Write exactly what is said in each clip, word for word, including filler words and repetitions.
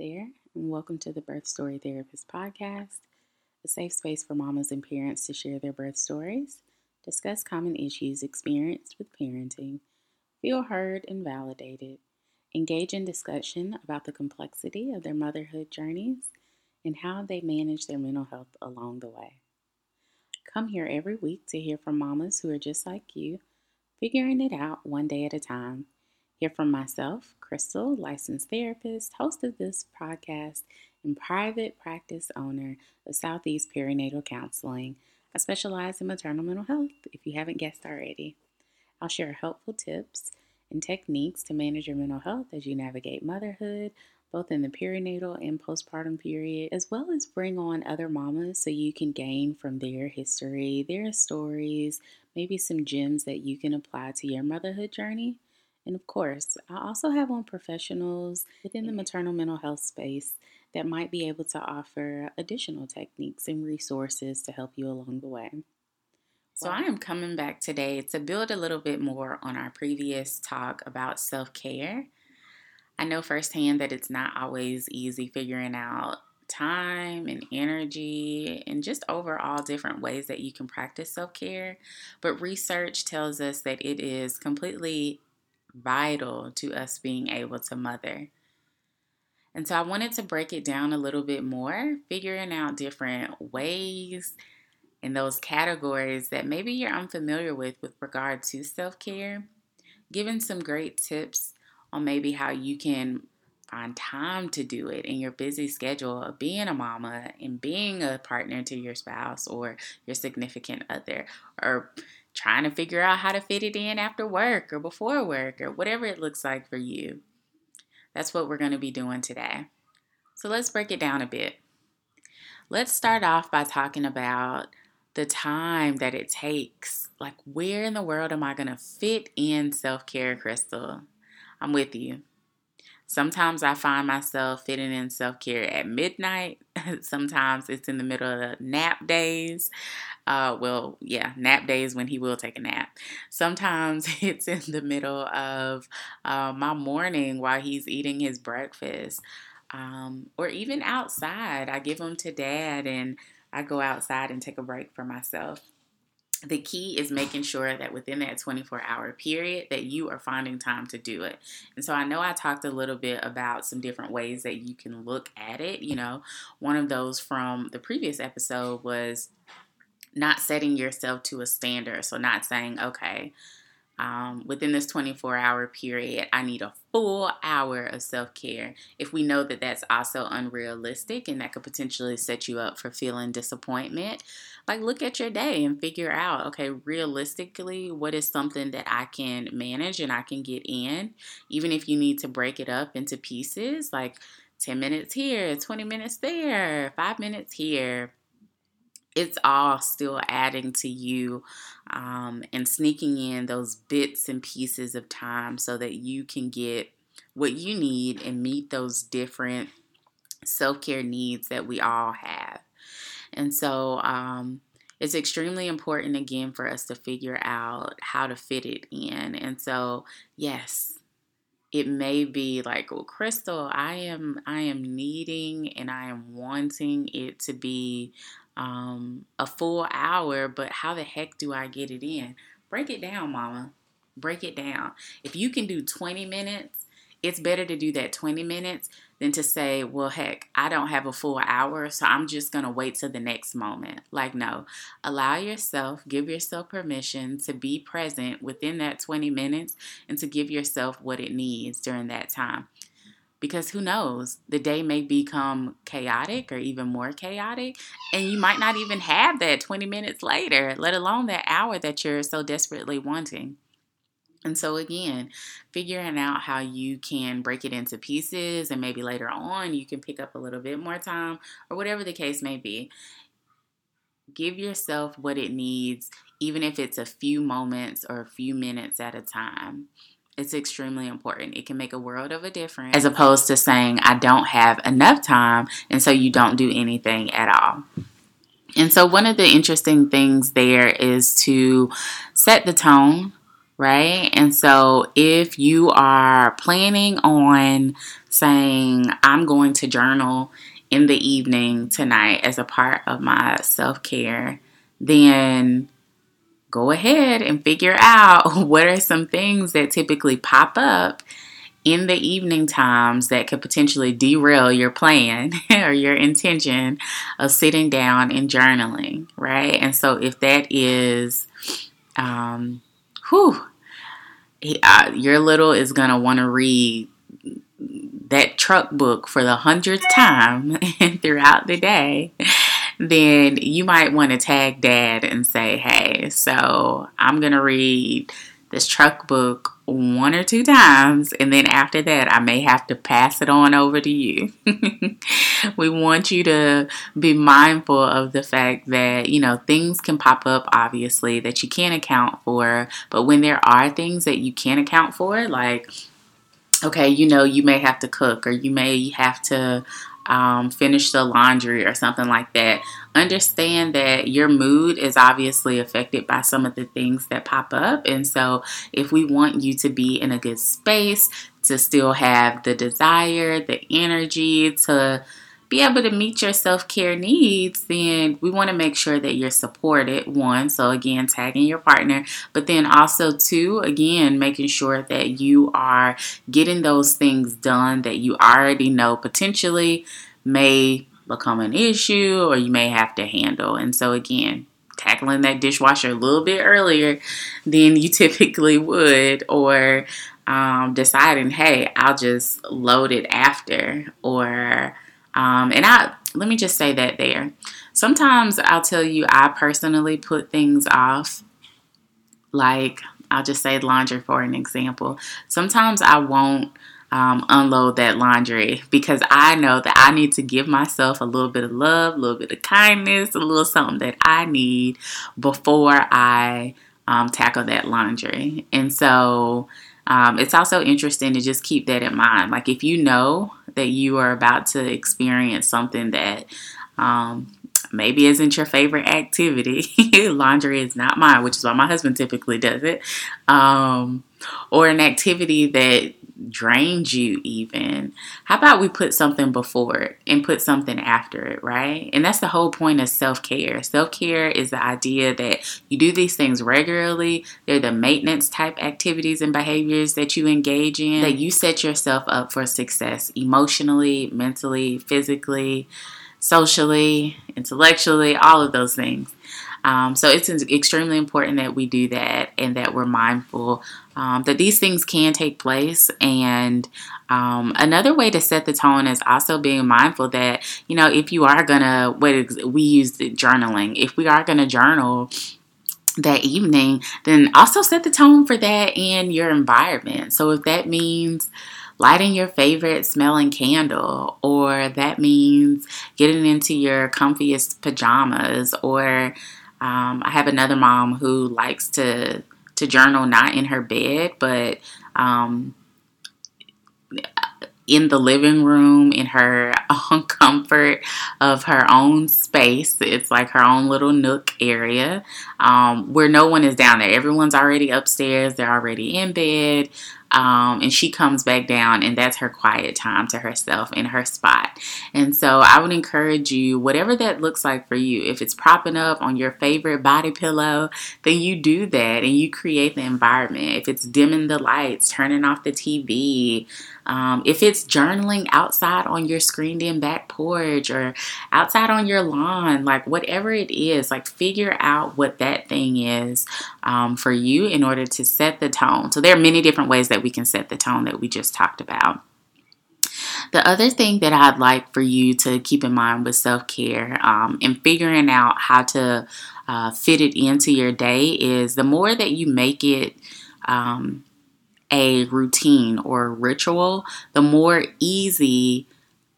Hi there, and welcome to the Birth Story Therapist podcast, a safe space for mamas and parents to share their birth stories, discuss common issues experienced with parenting, feel heard and validated, engage in discussion about the complexity of their motherhood journeys, and how they manage their mental health along the way. Come here every week to hear from mamas who are just like you, figuring it out one day at a time. Hear from myself, Crystal, licensed therapist, host of this podcast, and private practice owner of Southeast Perinatal Counseling. I specialize in maternal mental health, if you haven't guessed already. I'll share helpful tips and techniques to manage your mental health as you navigate motherhood, both in the perinatal and postpartum period, as well as bring on other mamas so you can gain from their history, their stories, maybe some gems that you can apply to your motherhood journey. And of course, I also have on professionals within the maternal mental health space that might be able to offer additional techniques and resources to help you along the way. So I am coming back today to build a little bit more on our previous talk about self-care. I know firsthand that it's not always easy figuring out time and energy and just overall different ways that you can practice self-care. But research tells us that it is completely vital to us being able to mother. And so I wanted to break it down a little bit more, figuring out different ways and those categories that maybe you're unfamiliar with with regard to self-care, giving some great tips on maybe how you can find time to do it in your busy schedule of being a mama and being a partner to your spouse or your significant other, or trying to figure out how to fit it in after work or before work or whatever it looks like for you. That's what we're going to be doing today. So let's break it down a bit. Let's start off by talking about the time that it takes. Like, where in the world am I going to fit in self-care, Crystal? I'm with you. Sometimes I find myself fitting in self-care at midnight. Sometimes it's in the middle of the nap days. Uh, well, yeah, nap days when he will take a nap. Sometimes it's in the middle of uh, my morning while he's eating his breakfast. Um, or even outside. I give him to dad and I go outside and take a break for myself. The key is making sure that within that twenty-four hour period that you are finding time to do it. And so I know I talked a little bit about some different ways that you can look at it. You know, one of those from the previous episode was not setting yourself to a standard. So not saying, okay, um, within this twenty-four hour period, I need a full hour of self-care. If we know that that's also unrealistic and that could potentially set you up for feeling disappointment, like look at your day and figure out, okay, realistically, what is something that I can manage and I can get in, even if you need to break it up into pieces, like ten minutes here, twenty minutes there, five minutes here. It's all still adding to you um, and sneaking in those bits and pieces of time so that you can get what you need and meet those different self-care needs that we all have. And so um, it's extremely important, again, for us to figure out how to fit it in. And so, yes, it may be like, well, Crystal, I am, I am needing and I am wanting it to be Um, a full hour, but how the heck do I get it in? Break it down, mama. Break it down. If you can do twenty minutes, it's better to do that twenty minutes than to say, well, heck, I don't have a full hour, so I'm just going to wait till the next moment. Like, no, allow yourself, give yourself permission to be present within that twenty minutes and to give yourself what it needs during that time. Because who knows, the day may become chaotic or even more chaotic, and you might not even have that twenty minutes later, let alone that hour that you're so desperately wanting. And so again, figuring out how you can break it into pieces, and maybe later on you can pick up a little bit more time or whatever the case may be. Give yourself what it needs, even if it's a few moments or a few minutes at a time. It's extremely important. It can make a world of a difference as opposed to saying, I don't have enough time, and so you don't do anything at all. And so one of the interesting things there is to set the tone, right? And so if you are planning on saying, I'm going to journal in the evening tonight as a part of my self-care, then go ahead and figure out what are some things that typically pop up in the evening times that could potentially derail your plan or your intention of sitting down and journaling, right? And so if that is, um, whew, uh, your little is going to want to read that truck book for the hundredth time throughout the day, then you might want to tag dad and say, hey, so I'm going to read this truck book one or two times, and then after that, I may have to pass it on over to you. We want you to be mindful of the fact that, you know, things can pop up, obviously, that you can't account for, but when there are things that you can account for, like, okay, you know, you may have to cook, or you may have to um, finish the laundry or something like that. Understand that your mood is obviously affected by some of the things that pop up. And so if we want you to be in a good space, to still have the desire, the energy to be able to meet your self-care needs, then we want to make sure that you're supported, one, so again, tagging your partner, but then also, two, again, making sure that you are getting those things done that you already know potentially may become an issue or you may have to handle. And so again, tackling that dishwasher a little bit earlier than you typically would, or um, deciding, hey, I'll just load it after, or Um, and I let me just say that there. Sometimes I'll tell you I personally put things off. Like I'll just say laundry for an example. Sometimes I won't um, unload that laundry because I know that I need to give myself a little bit of love, a little bit of kindness, a little something that I need before I um, tackle that laundry. And so um, it's also interesting to just keep that in mind. Like if you know that you are about to experience something that um, maybe isn't your favorite activity. Laundry is not mine, which is why my husband typically does it. Um, or an activity that drains you even. How about we put something before it and put something after it, right? And that's the whole point of self-care. Self-care is the idea that you do these things regularly. They're the maintenance type activities and behaviors that you engage in, that you set yourself up for success emotionally, mentally, physically, socially, intellectually, all of those things. Um, so it's extremely important that we do that and that we're mindful um, that these things can take place. And um, another way to set the tone is also being mindful that, you know, if you are going to, what we use journaling, if we are going to journal that evening, then also set the tone for that in your environment. So if that means lighting your favorite smelling candle, or that means getting into your comfiest pajamas, or um, I have another mom who likes to, to journal not in her bed, but um, in the living room, in her own comfort of her own space. It's like her own little nook area um, where no one is down there. Everyone's already upstairs. They're already in bed. Um, and she comes back down, and that's her quiet time to herself in her spot. And so I would encourage you, whatever that looks like for you, if it's propping up on your favorite body pillow, then you do that and you create the environment. If it's dimming the lights, turning off the T V, um, if it's journaling outside on your screened-in back porch or outside on your lawn, like whatever it is, like figure out what that thing is um, for you in order to set the tone. So there are many different ways that we can set the tone that we just talked about. The other thing that I'd like for you to keep in mind with self-care um, and figuring out how to uh, fit it into your day is the more that you make it um, a routine or a ritual, the more easy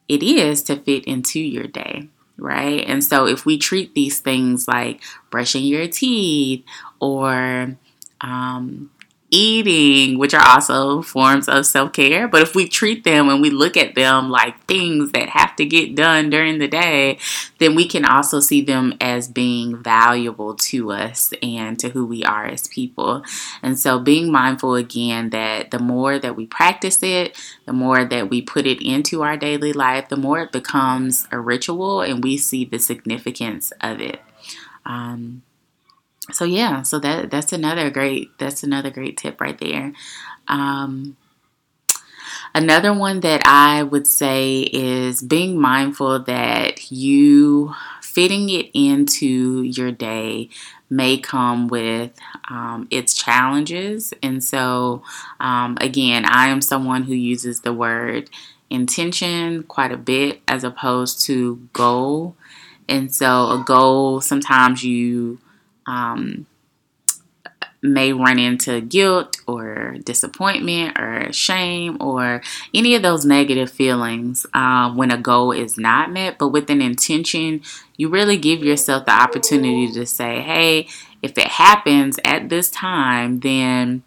it is to fit into your day, right? And so if we treat these things like brushing your teeth or um, eating, which are also forms of self-care. But if we treat them and we look at them like things that have to get done during the day, then we can also see them as being valuable to us and to who we are as people. And so being mindful again that the more that we practice it, the more that we put it into our daily life, the more it becomes a ritual and we see the significance of it. Um, So yeah, so that that's another great that's another great tip right there. Um, another one that I would say is being mindful that you fitting it into your day may come with um, its challenges. And so um, again, I am someone who uses the word intention quite a bit as opposed to goal. And so a goal, sometimes you Um, may run into guilt or disappointment or shame or any of those negative feelings uh, when a goal is not met. But with an intention, you really give yourself the opportunity to say, hey, if it happens at this time, then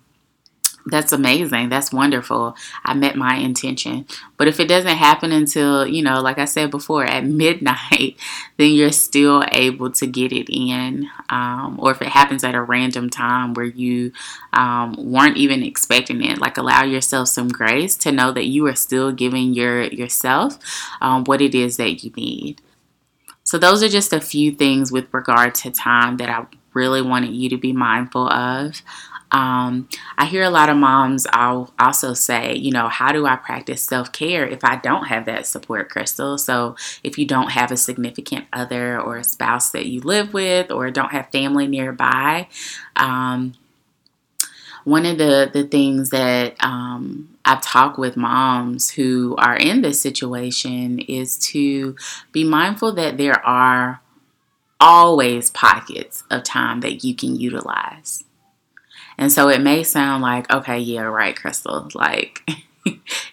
that's amazing. That's wonderful. I met my intention. But if it doesn't happen until, you know, like I said before, at midnight, then you're still able to get it in. Um, or if it happens at a random time where you um, weren't even expecting it, like allow yourself some grace to know that you are still giving your yourself um, what it is that you need. So those are just a few things with regard to time that I really wanted you to be mindful of. Um, I hear a lot of moms I'll also say, you know, how do I practice self-care if I don't have that support, Crystal? So if you don't have a significant other or a spouse that you live with or don't have family nearby, um, one of the, the things that um, I've talked with moms who are in this situation is to be mindful that there are always pockets of time that you can utilize. And so it may sound like, okay, yeah, right, Crystal, like,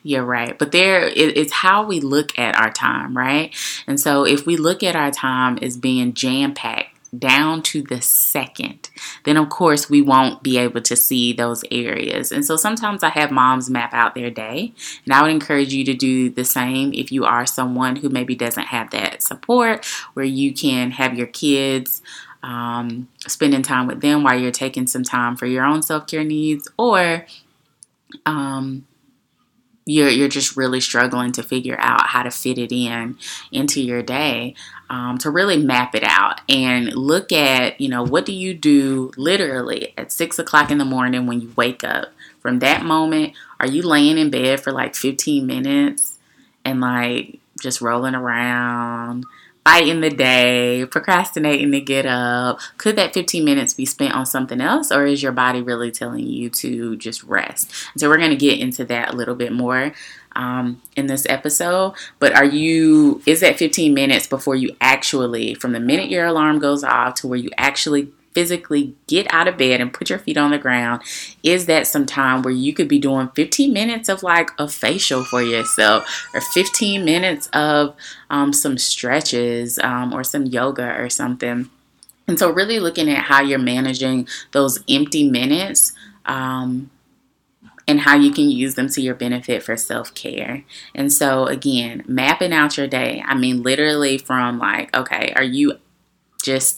you're right. But there, it, it's how we look at our time, right? And so if we look at our time as being jam-packed down to the second, then of course we won't be able to see those areas. And so sometimes I have moms map out their day, and I would encourage you to do the same if you are someone who maybe doesn't have that support where you can have your kids Um, spending time with them while you're taking some time for your own self-care needs, or um, you're you're just really struggling to figure out how to fit it in into your day, um, to really map it out and look at, you know, what do you do literally at six o'clock in the morning when you wake up? From that moment, are you laying in bed for like fifteen minutes and like just rolling around, fighting the day, procrastinating to get up? Could that fifteen minutes be spent on something else, or is your body really telling you to just rest? And so we're going to get into that a little bit more um, in this episode. But are you, is that fifteen minutes before you actually, from the minute your alarm goes off to where you actually physically get out of bed and put your feet on the ground, is that some time where you could be doing fifteen minutes of like a facial for yourself, or fifteen minutes of um, some stretches um, or some yoga or something? And so really looking at how you're managing those empty minutes um, and how you can use them to your benefit for self-care. And so again, mapping out your day. I mean, literally from like, okay, are you just...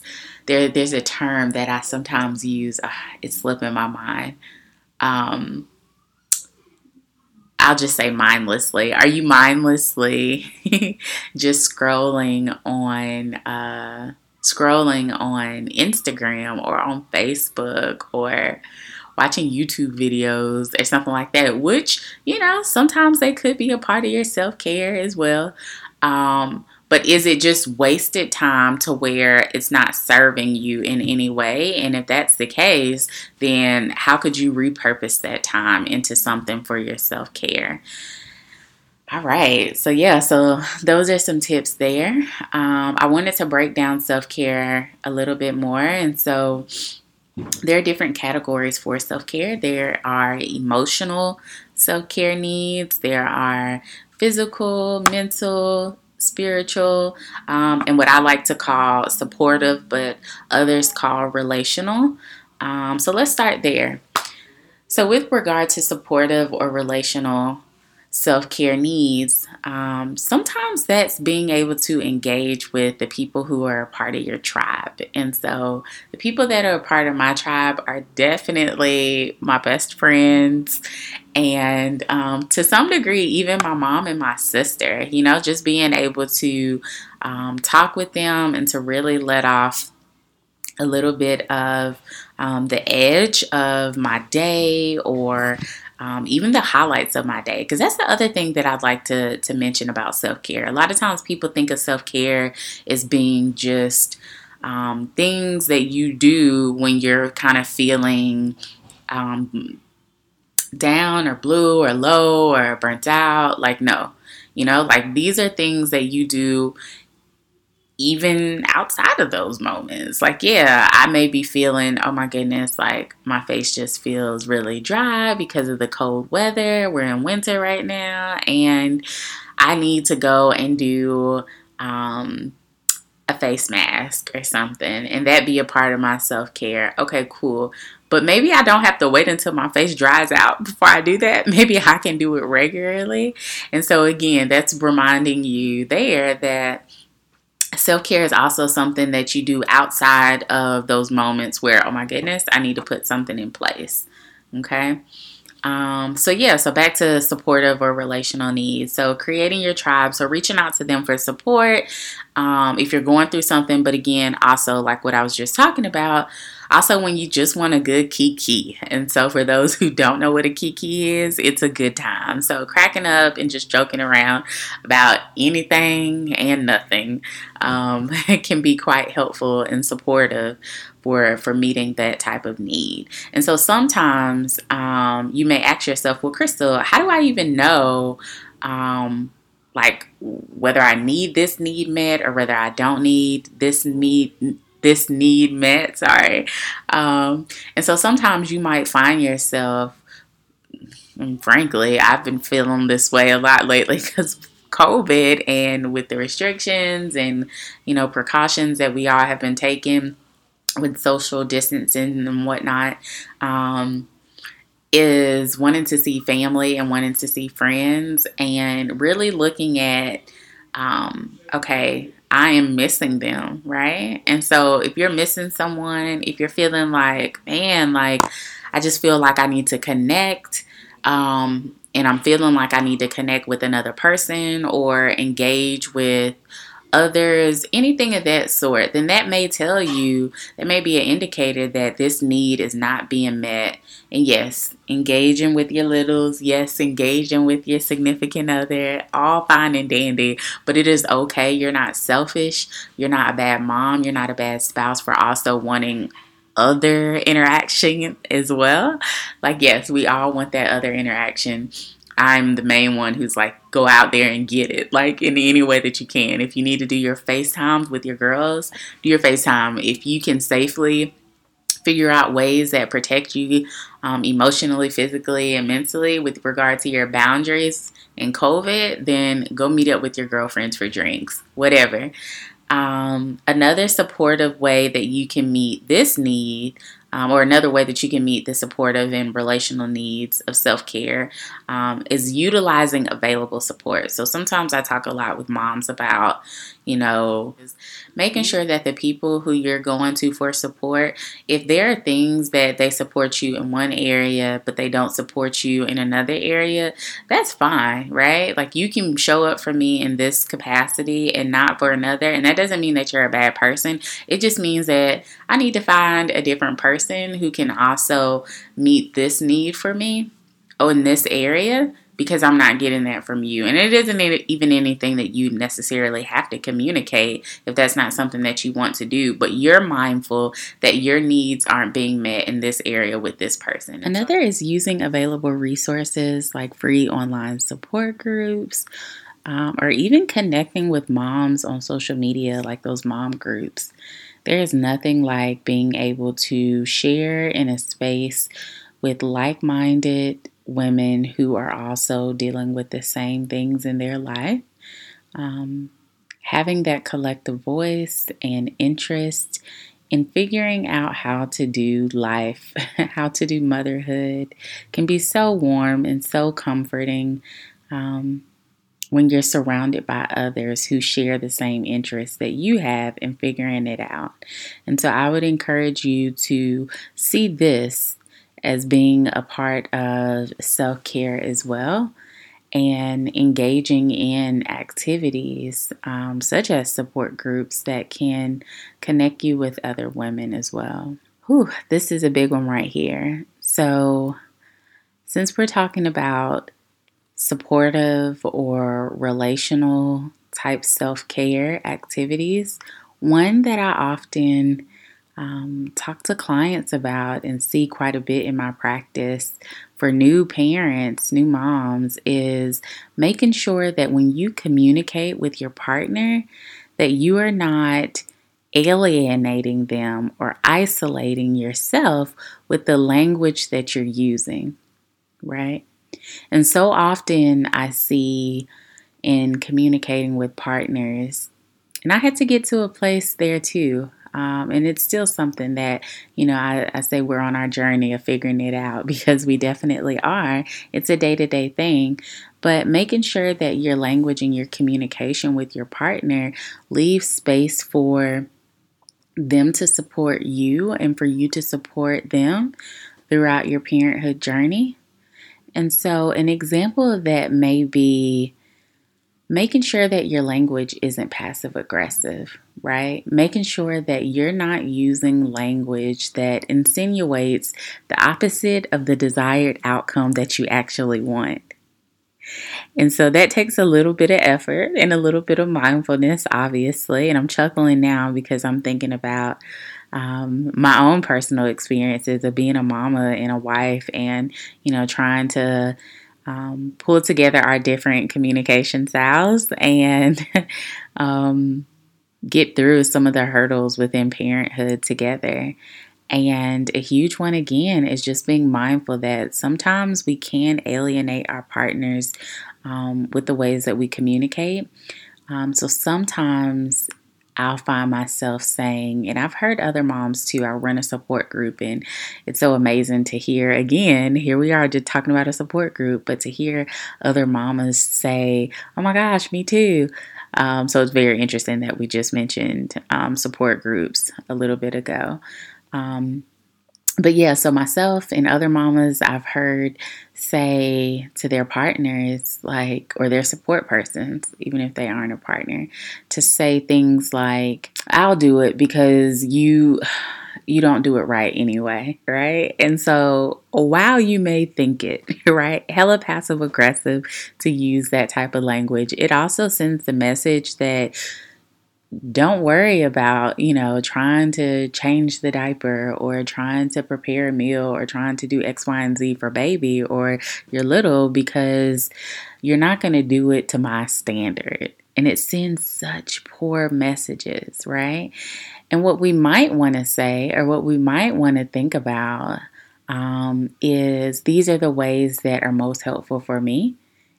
There, there's a term that I sometimes use. Uh, it's slipping my mind. Um, I'll just say mindlessly. Are you mindlessly just scrolling on uh, scrolling on Instagram or on Facebook or watching YouTube videos or something like that? Which, you know, sometimes they could be a part of your self-care as well. Um, But is it just wasted time to where it's not serving you in any way? And if that's the case, then how could you repurpose that time into something for your self-care? All right. So yeah, so those are some tips there. Um, I wanted to break down self-care a little bit more. And so there are different categories for self-care. There are emotional self-care needs. There are physical, mental, spiritual, um, and what I like to call supportive, but others call relational. Um, so let's start there. So with regard to supportive or relational self-care needs, um, sometimes that's being able to engage with the people who are a part of your tribe. And so the people that are a part of my tribe are definitely my best friends and um, to some degree, even my mom and my sister, you know, just being able to um, talk with them and to really let off a little bit of um, the edge of my day or Um, even the highlights of my day, because that's the other thing that I'd like to, to mention about self-care. A lot of times people think of self-care as being just um, things that you do when you're kind of feeling um, down or blue or low or burnt out. Like, no, you know, like these are things that you do even outside of those moments. Like, yeah, I may be feeling, oh my goodness, like my face just feels really dry because of the cold weather. We're in winter right now, and I need to go and do um, a face mask or something, and that be a part of my self-care. Okay, cool. But maybe I don't have to wait until my face dries out before I do that. Maybe I can do it regularly. And so again, that's reminding you there that self-care is also something that you do outside of those moments where, oh my goodness, I need to put something in place. Okay. Um, so yeah, so back to supportive or relational needs. So creating your tribe, so reaching out to them for support um, if you're going through something. But again, also like what I was just talking about, also when you just want a good kiki. And so for those who don't know what a kiki is, it's a good time. So cracking up and just joking around about anything and nothing um, can be quite helpful and supportive for, for meeting that type of need. And so sometimes um, you may ask yourself, well, Crystal, how do I even know um, like whether I need this need met or whether I don't need this need this need met, sorry. Um, and so sometimes you might find yourself, and frankly, I've been feeling this way a lot lately because COVID and with the restrictions and, you know, precautions that we all have been taking with social distancing and whatnot, um, is wanting to see family and wanting to see friends and really looking at, um, okay, I am missing them, right? And so if you're missing someone, if you're feeling like, man, like I just feel like I need to connect, um, and I'm feeling like I need to connect with another person or engage with others, anything of that sort, then that may tell you, that may be an indicator that this need is not being met. And yes, engaging with your littles, yes, engaging with your significant other, all fine and dandy, but it is okay. You're not selfish. You're not a bad mom. You're not a bad spouse for also wanting other interaction as well. Like, yes, we all want that other interaction. I'm the main one who's like, go out there and get it, like in any way that you can. If you need to do your FaceTimes with your girls, do your FaceTime. If you can safely figure out ways that protect you um, emotionally, physically, and mentally with regard to your boundaries and COVID, then go meet up with your girlfriends for drinks, whatever. Um, another supportive way that you can meet this need Um, or another way that you can meet the supportive and relational needs of self-care um, is utilizing available support. So sometimes I talk a lot with moms about, you know, making sure that the people who you're going to for support, if there are things that they support you in one area, but they don't support you in another area, that's fine, right? Like you can show up for me in this capacity and not for another. And that doesn't mean that you're a bad person. It just means that I need to find a different person who can also meet this need for me oh, in this area, because I'm not getting that from you. And it isn't even anything that you necessarily have to communicate if that's not something that you want to do, but you're mindful that your needs aren't being met in this area with this person. Another is using available resources like free online support groups, um, or even connecting with moms on social media, like those mom groups. There is nothing like being able to share in a space with like-minded women who are also dealing with the same things in their life. Um, having that collective voice and interest And figuring out how to do life, how to do motherhood can be so warm and so comforting um, when you're surrounded by others who share the same interests that you have in figuring it out. And so I would encourage you to see this as being a part of self-care as well, and engaging in activities um, such as support groups that can connect you with other women as well. Whew, this is a big one right here. So since we're talking about supportive or relational type self-care activities, one that I often Um, talk to clients about and see quite a bit in my practice for new parents, new moms, is making sure that when you communicate with your partner, that you are not alienating them or isolating yourself with the language that you're using, right? And so often I see in communicating with partners, and I had to get to a place there too, Um, and it's still something that, you know, I, I say we're on our journey of figuring it out, because we definitely are. It's a day-to-day thing. But making sure that your language and your communication with your partner leaves space for them to support you and for you to support them throughout your parenthood journey. And so an example of that may be making sure that your language isn't passive aggressive, right? Making sure that you're not using language that insinuates the opposite of the desired outcome that you actually want. And so that takes a little bit of effort and a little bit of mindfulness, obviously. And I'm chuckling now because I'm thinking about um, my own personal experiences of being a mama and a wife, and, you know, trying to Um, pull together our different communication styles and um, get through some of the hurdles within parenthood together. And a huge one, again, is just being mindful that sometimes we can alienate our partners um, with the ways that we communicate. Um, so sometimes I'll find myself saying, and I've heard other moms too, I run a support group, and it's so amazing to hear, again, here we are just talking about a support group, but to hear other mamas say, oh my gosh, me too. Um, so it's very interesting that we just mentioned um, support groups a little bit ago. Um, but yeah, so myself and other mamas I've heard say to their partners, like, or their support persons, even if they aren't a partner, to say things like, I'll do it because you, you don't do it right anyway, right? And so while you may think it, right, hella passive aggressive to use that type of language, it also sends the message that don't worry about, you know, trying to change the diaper or trying to prepare a meal or trying to do X, Y, and Z for baby or your little, because you're not going to do it to my standard. And it sends such poor messages, right? And what we might want to say, or what we might want to think about, um, is these are the ways that are most helpful for me.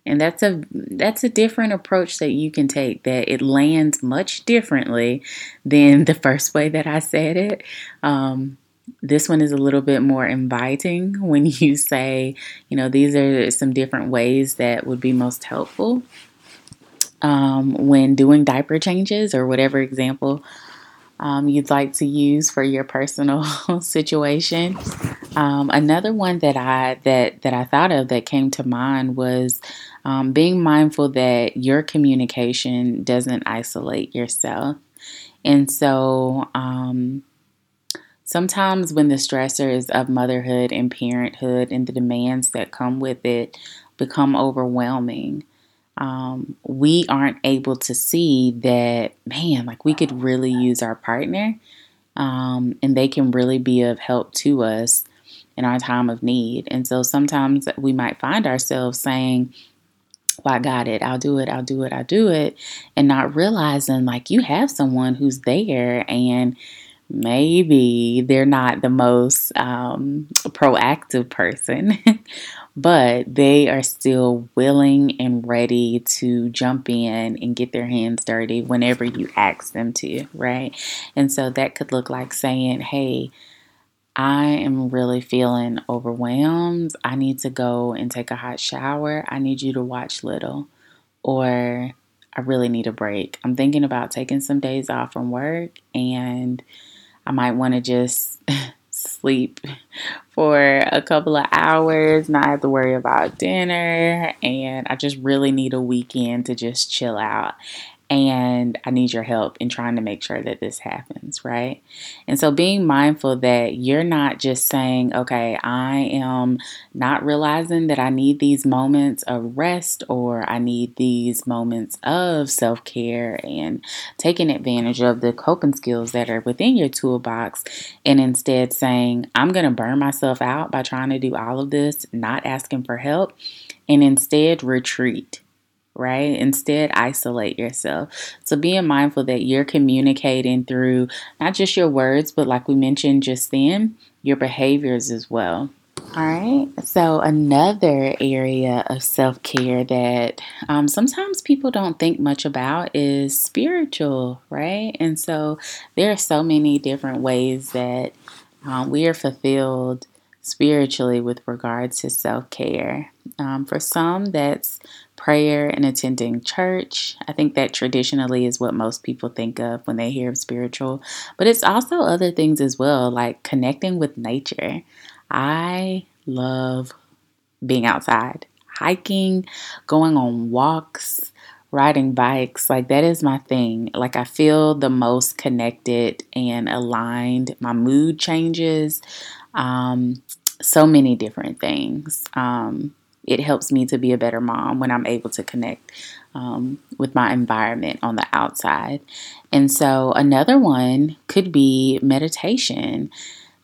And that's a that's a different approach that you can take, that it lands much differently than the first way that I said it. Um, this one is a little bit more inviting when you say, you know, these are some different ways that would be most helpful um, when doing diaper changes, or whatever example um, you'd like to use for your personal situation. Um, another one that I that that I thought of that came to mind was um, being mindful that your communication doesn't isolate yourself. And so um, sometimes when the stressors of motherhood and parenthood and the demands that come with it become overwhelming, um, we aren't able to see that, man, like, we could really use our partner, um, and they can really be of help to us in our time of need. And so sometimes we might find ourselves saying, well, I got it, I'll do it, I'll do it, I'll do it, and not realizing, like, you have someone who's there and maybe they're not the most um, proactive person, but they are still willing and ready to jump in and get their hands dirty whenever you ask them to, right? And so that could look like saying, hey, I am really feeling overwhelmed. I need to go and take a hot shower. I need you to watch little, or I really need a break. I'm thinking about taking some days off from work, and I might want to just sleep for a couple of hours, not have to worry about dinner, and I just really need a weekend to just chill out. And I need your help in trying to make sure that this happens, right? And so being mindful that you're not just saying, okay, I am not realizing that I need these moments of rest, or I need these moments of self-care and taking advantage of the coping skills that are within your toolbox, and instead saying, I'm going to burn myself out by trying to do all of this, not asking for help, and instead retreat. Right? Instead, isolate yourself. So being mindful that you're communicating through not just your words, but like we mentioned just then, your behaviors as well. All right. So another area of self-care that um, sometimes people don't think much about is spiritual, right? And so there are so many different ways that um, we are fulfilled spiritually with regard to self-care. Um, for some, that's prayer and attending church. I think that traditionally is what most people think of when they hear of spiritual, but it's also other things as well, like connecting with nature. I love being outside, hiking, going on walks, riding bikes. Like, that is my thing. Like, I feel the most connected and aligned. My mood changes, um, so many different things. Um, It helps me to be a better mom when I'm able to connect um, with my environment on the outside. And so another one could be meditation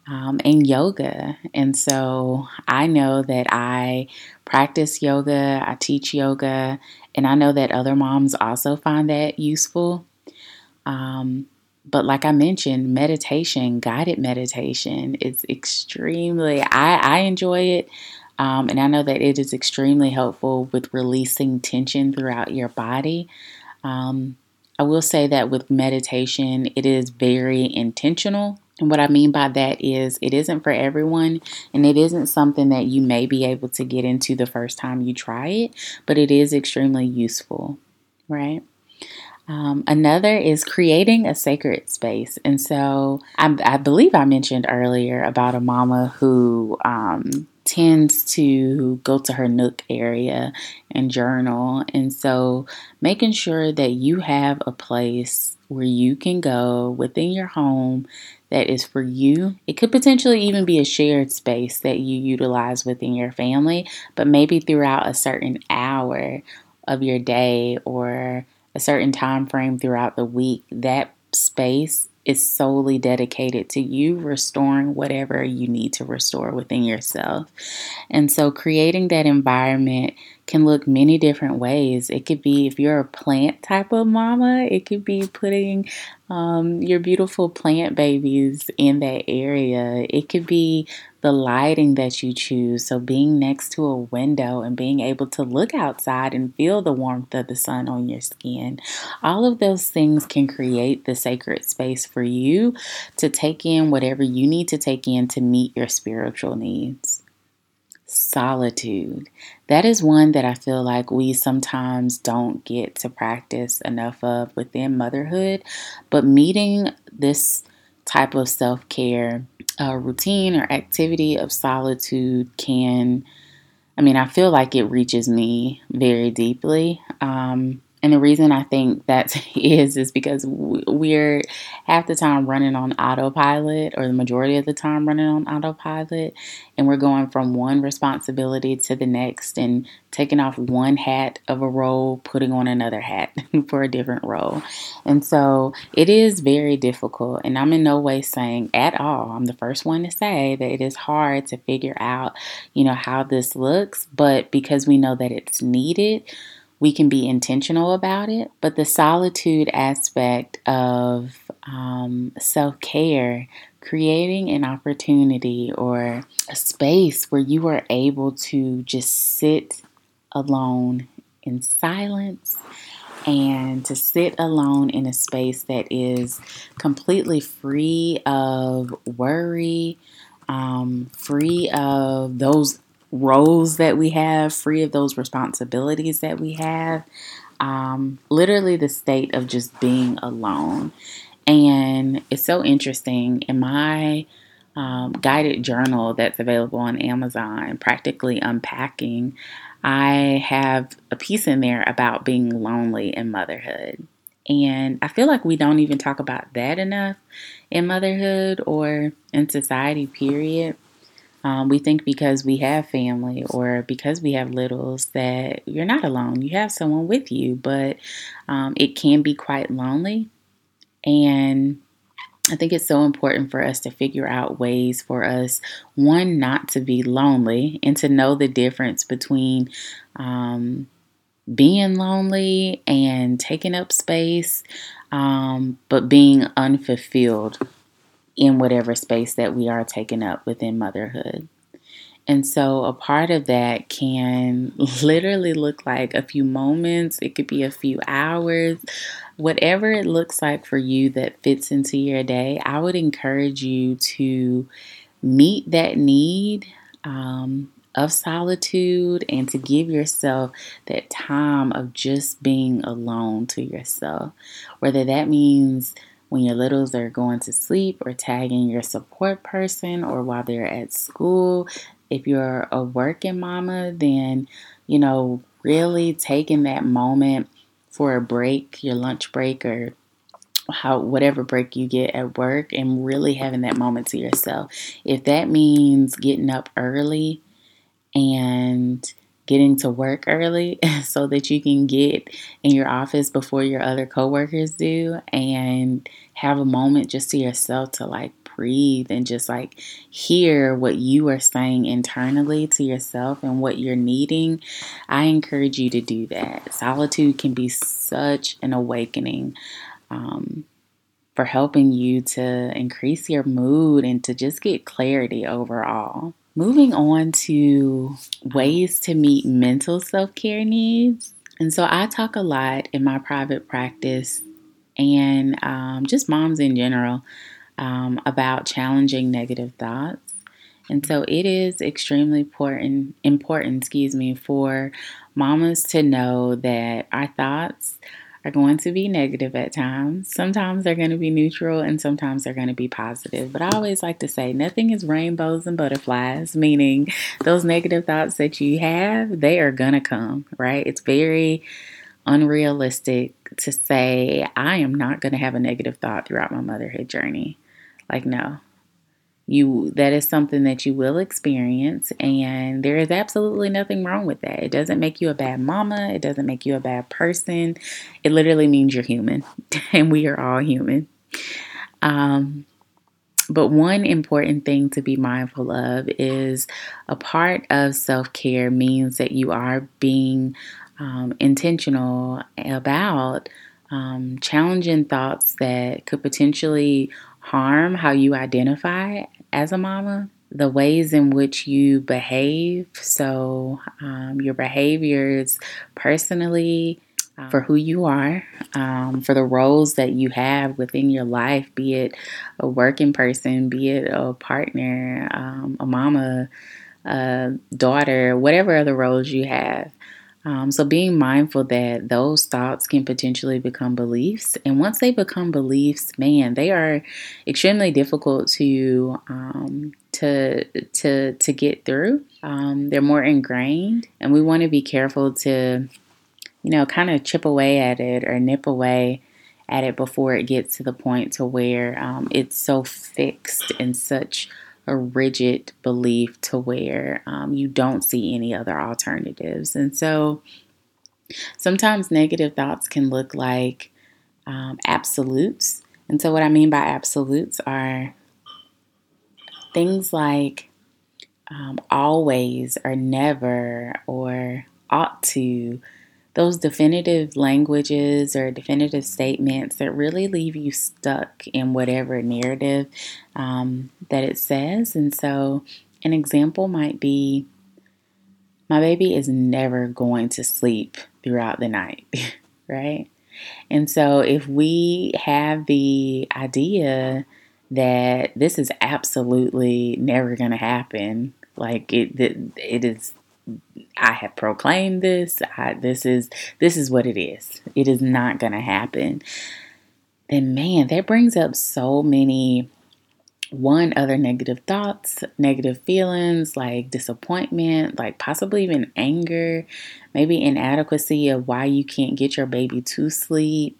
um, and yoga. And so I know that I practice yoga, I teach yoga, and I know that other moms also find that useful. Um, But like I mentioned, meditation, guided meditation is extremely, I, I enjoy it. Um, and I know that it is extremely helpful with releasing tension throughout your body. Um, I will say that with meditation, it is very intentional. And what I mean by that is it isn't for everyone, and it isn't something that you may be able to get into the first time you try it, but it is extremely useful, right? Um, another is creating a sacred space. And so I, I believe I mentioned earlier about a mama who um, tends to go to her nook area and journal. And so making sure that you have a place where you can go within your home that is for you. It could potentially even be a shared space that you utilize within your family, but maybe throughout a certain hour of your day or a certain time frame throughout the week, that space is solely dedicated to you restoring whatever you need to restore within yourself. And so creating that environment can look many different ways. It could be, if you're a plant type of mama, it could be putting um, your beautiful plant babies in that area. It could be the lighting that you choose. So being next to a window and being able to look outside and feel the warmth of the sun on your skin. All of those things can create the sacred space for you to take in whatever you need to take in to meet your spiritual needs. Solitude. That is one that I feel like we sometimes don't get to practice enough of within motherhood, but meeting this type of self-care A routine or activity of solitude can, I mean, I feel like it reaches me very deeply. Um, and the reason I think that is, is because we're half the time running on autopilot, or the majority of the time running on autopilot. And we're going from one responsibility to the next and taking off one hat of a role, putting on another hat for a different role. And so it is very difficult. And I'm in no way saying at all, I'm the first one to say that it is hard to figure out, you know, how this looks. But because we know that it's needed, we can be intentional about it. But the solitude aspect of um, self-care, creating an opportunity or a space where you are able to just sit alone in silence, and to sit alone in a space that is completely free of worry, um, free of those roles that we have, free of those responsibilities that we have, um, literally the state of just being alone. And it's so interesting. In my um, guided journal that's available on Amazon, Practically Unpacking, I have a piece in there about being lonely in motherhood. And I feel like we don't even talk about that enough in motherhood or in society, period. Um, we think because we have family or because we have littles that you're not alone. You have someone with you, but um, it can be quite lonely. And I think it's so important for us to figure out ways for us, one, not to be lonely and to know the difference between um, being lonely and taking up space, um, but being unfulfilled in whatever space that we are taking up within motherhood. And so a part of that can literally look like a few moments. It could be a few hours, whatever it looks like for you that fits into your day. I would encourage you to meet that need um, of solitude and to give yourself that time of just being alone to yourself, whether that means when your littles are going to sleep or tagging your support person or while they're at school. If you're a working mama, then, you know, really taking that moment for a break, your lunch break or how whatever break you get at work, and really having that moment to yourself. If that means getting up early and getting to work early so that you can get in your office before your other coworkers do and have a moment just to yourself to like breathe and just like hear what you are saying internally to yourself and what you're needing, I encourage you to do that. Solitude can be such an awakening um, for helping you to increase your mood and to just get clarity overall. Moving on to ways to meet mental self-care needs. And so I talk a lot in my private practice and um, just moms in general um, about challenging negative thoughts. And so it is extremely important, important, excuse me, for mamas to know that our thoughts are going to be negative at times. Sometimes they're going to be neutral and sometimes they're going to be positive. But I always like to say nothing is rainbows and butterflies, meaning those negative thoughts that you have, they are going to come, right? It's very unrealistic to say, I am not going to have a negative thought throughout my motherhood journey. Like, no. You, that is something that you will experience, and there is absolutely nothing wrong with that. It doesn't make you a bad mama. It doesn't make you a bad person. It literally means you're human, and we are all human. Um, but one important thing to be mindful of is a part of self-care means that you are being um, intentional about um, challenging thoughts that could potentially harm how you identify as a mama, the ways in which you behave. So um, your behaviors personally, um, for who you are, um, for the roles that you have within your life, be it a working person, be it a partner, um, a mama, a daughter, whatever other roles you have. Um, so being mindful that those thoughts can potentially become beliefs. And once they become beliefs, man, they are extremely difficult to um, to to to get through. Um, they're more ingrained, and we want to be careful to, you know, kind of chip away at it or nip away at it before it gets to the point to where um, it's so fixed and such a rigid belief to where um, you don't see any other alternatives. And so sometimes negative thoughts can look like um, absolutes. And so what I mean by absolutes are things like um, always or never or ought to. those definitive languages or definitive statements that really leave you stuck in whatever narrative um, that it says. And so an example might be, my baby is never going to sleep throughout the night, right? And so if we have the idea that this is absolutely never going to happen, like it, it, it is, I have proclaimed this, I, this is, this is what it is. It is not going to happen. Then man, that brings up so many, one, other negative thoughts, negative feelings like disappointment, like possibly even anger, maybe inadequacy of why you can't get your baby to sleep.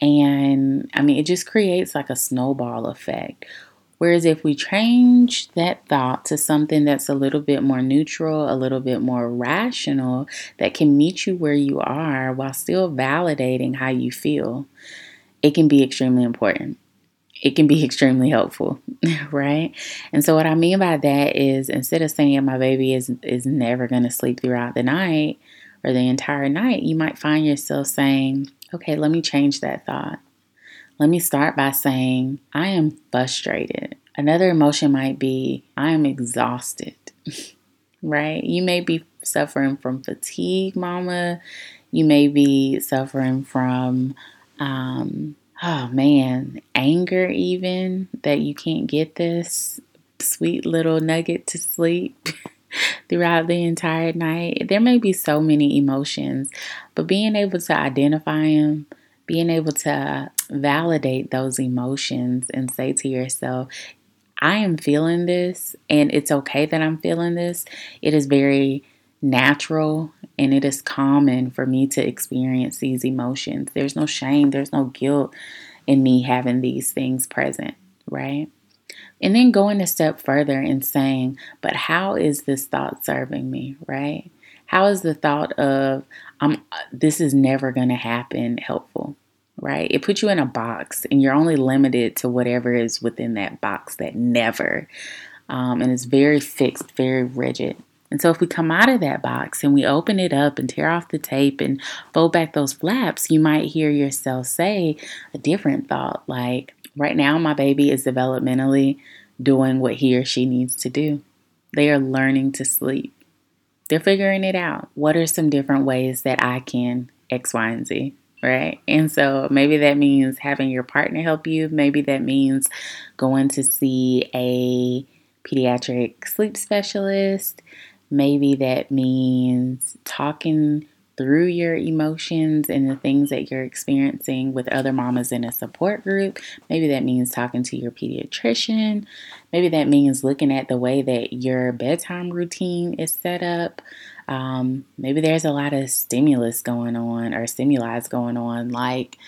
And I mean, it just creates like a snowball effect. Whereas if we change that thought to something that's a little bit more neutral, a little bit more rational, that can meet you where you are while still validating how you feel, it can be extremely important. It can be extremely helpful, right? And so what I mean by that is, instead of saying my baby is, is never going to sleep throughout the night or the entire night, you might find yourself saying, okay, let me change that thought. Let me start by saying, I am frustrated. Another emotion might be, I am exhausted, right? You may be suffering from fatigue, mama. You may be suffering from, um, oh man, anger even, that you can't get this sweet little nugget to sleep throughout the entire night. There may be so many emotions, but being able to identify them, being able to validate those emotions and say to yourself, I am feeling this, and it's okay that I'm feeling this. It is very natural and it is common for me to experience these emotions. There's no shame, there's no guilt in me having these things present, right? And then going a step further and saying, but how is this thought serving me, right? How is the thought of I'm this is never going to happen helpful, right? It puts you in a box and you're only limited to whatever is within that box, that never. Um, and it's very fixed, very rigid. And so if we come out of that box and we open it up and tear off the tape and fold back those flaps, you might hear yourself say a different thought like, right now my baby is developmentally doing what he or she needs to do. They are learning to sleep. They're figuring it out. What are some different ways that I can X, Y, and Z? Right? And so maybe that means having your partner help you. Maybe that means going to see a pediatric sleep specialist. Maybe that means talking through your emotions and the things that you're experiencing with other mamas in a support group. Maybe that means talking to your pediatrician. Maybe that means looking at the way that your bedtime routine is set up. Um, maybe there's a lot of stimulus going on or stimuli going on, like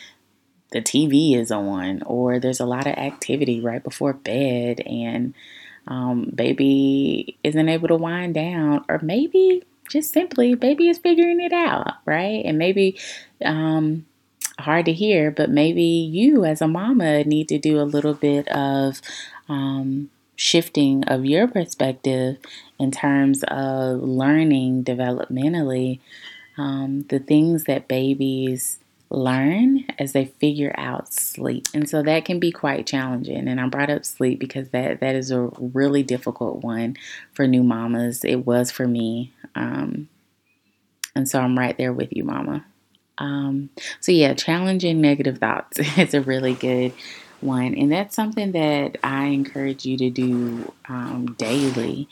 the T V is on, or there's a lot of activity right before bed, and Um, baby isn't able to wind down, or maybe just simply baby is figuring it out, right? And maybe um, hard to hear, but maybe you as a mama need to do a little bit of um, shifting of your perspective in terms of learning developmentally um, the things that babies learn as they figure out sleep. And so that can be quite challenging. And I brought up sleep because that that is a really difficult one for new mamas. It was for me. Um, and so I'm right there with you, mama. Um, so yeah, challenging negative thoughts is a really good one. And that's something that I encourage you to do um, daily.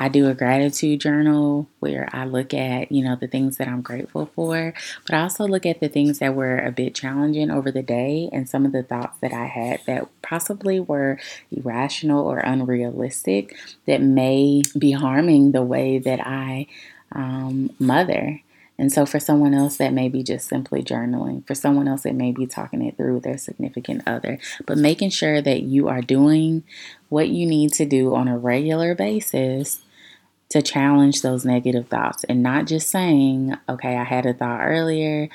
I do a gratitude journal where I look at, you know, the things that I'm grateful for, but I also look at the things that were a bit challenging over the day and some of the thoughts that I had that possibly were irrational or unrealistic that may be harming the way that I um, mother. And so for someone else, that may be just simply journaling. For someone else, it may be talking it through with their significant other. But making sure that you are doing what you need to do on a regular basis to challenge those negative thoughts. And not just saying, okay, I had a thought earlier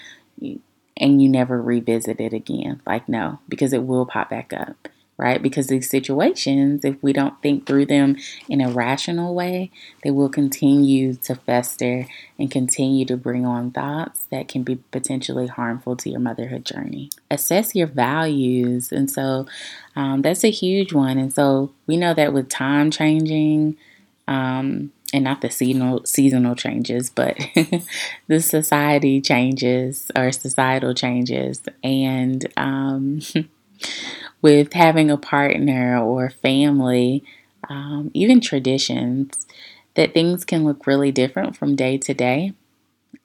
and you never revisit it again. Like, no, because it will pop back up. right? Because these situations, if we don't think through them in a rational way, they will continue to fester and continue to bring on thoughts that can be potentially harmful to your motherhood journey. Assess your values. And so um, that's a huge one. And so we know that with time changing, um, and not the seasonal seasonal changes, but the society changes or societal changes. And um, with having a partner or family, um, even traditions, that things can look really different from day to day.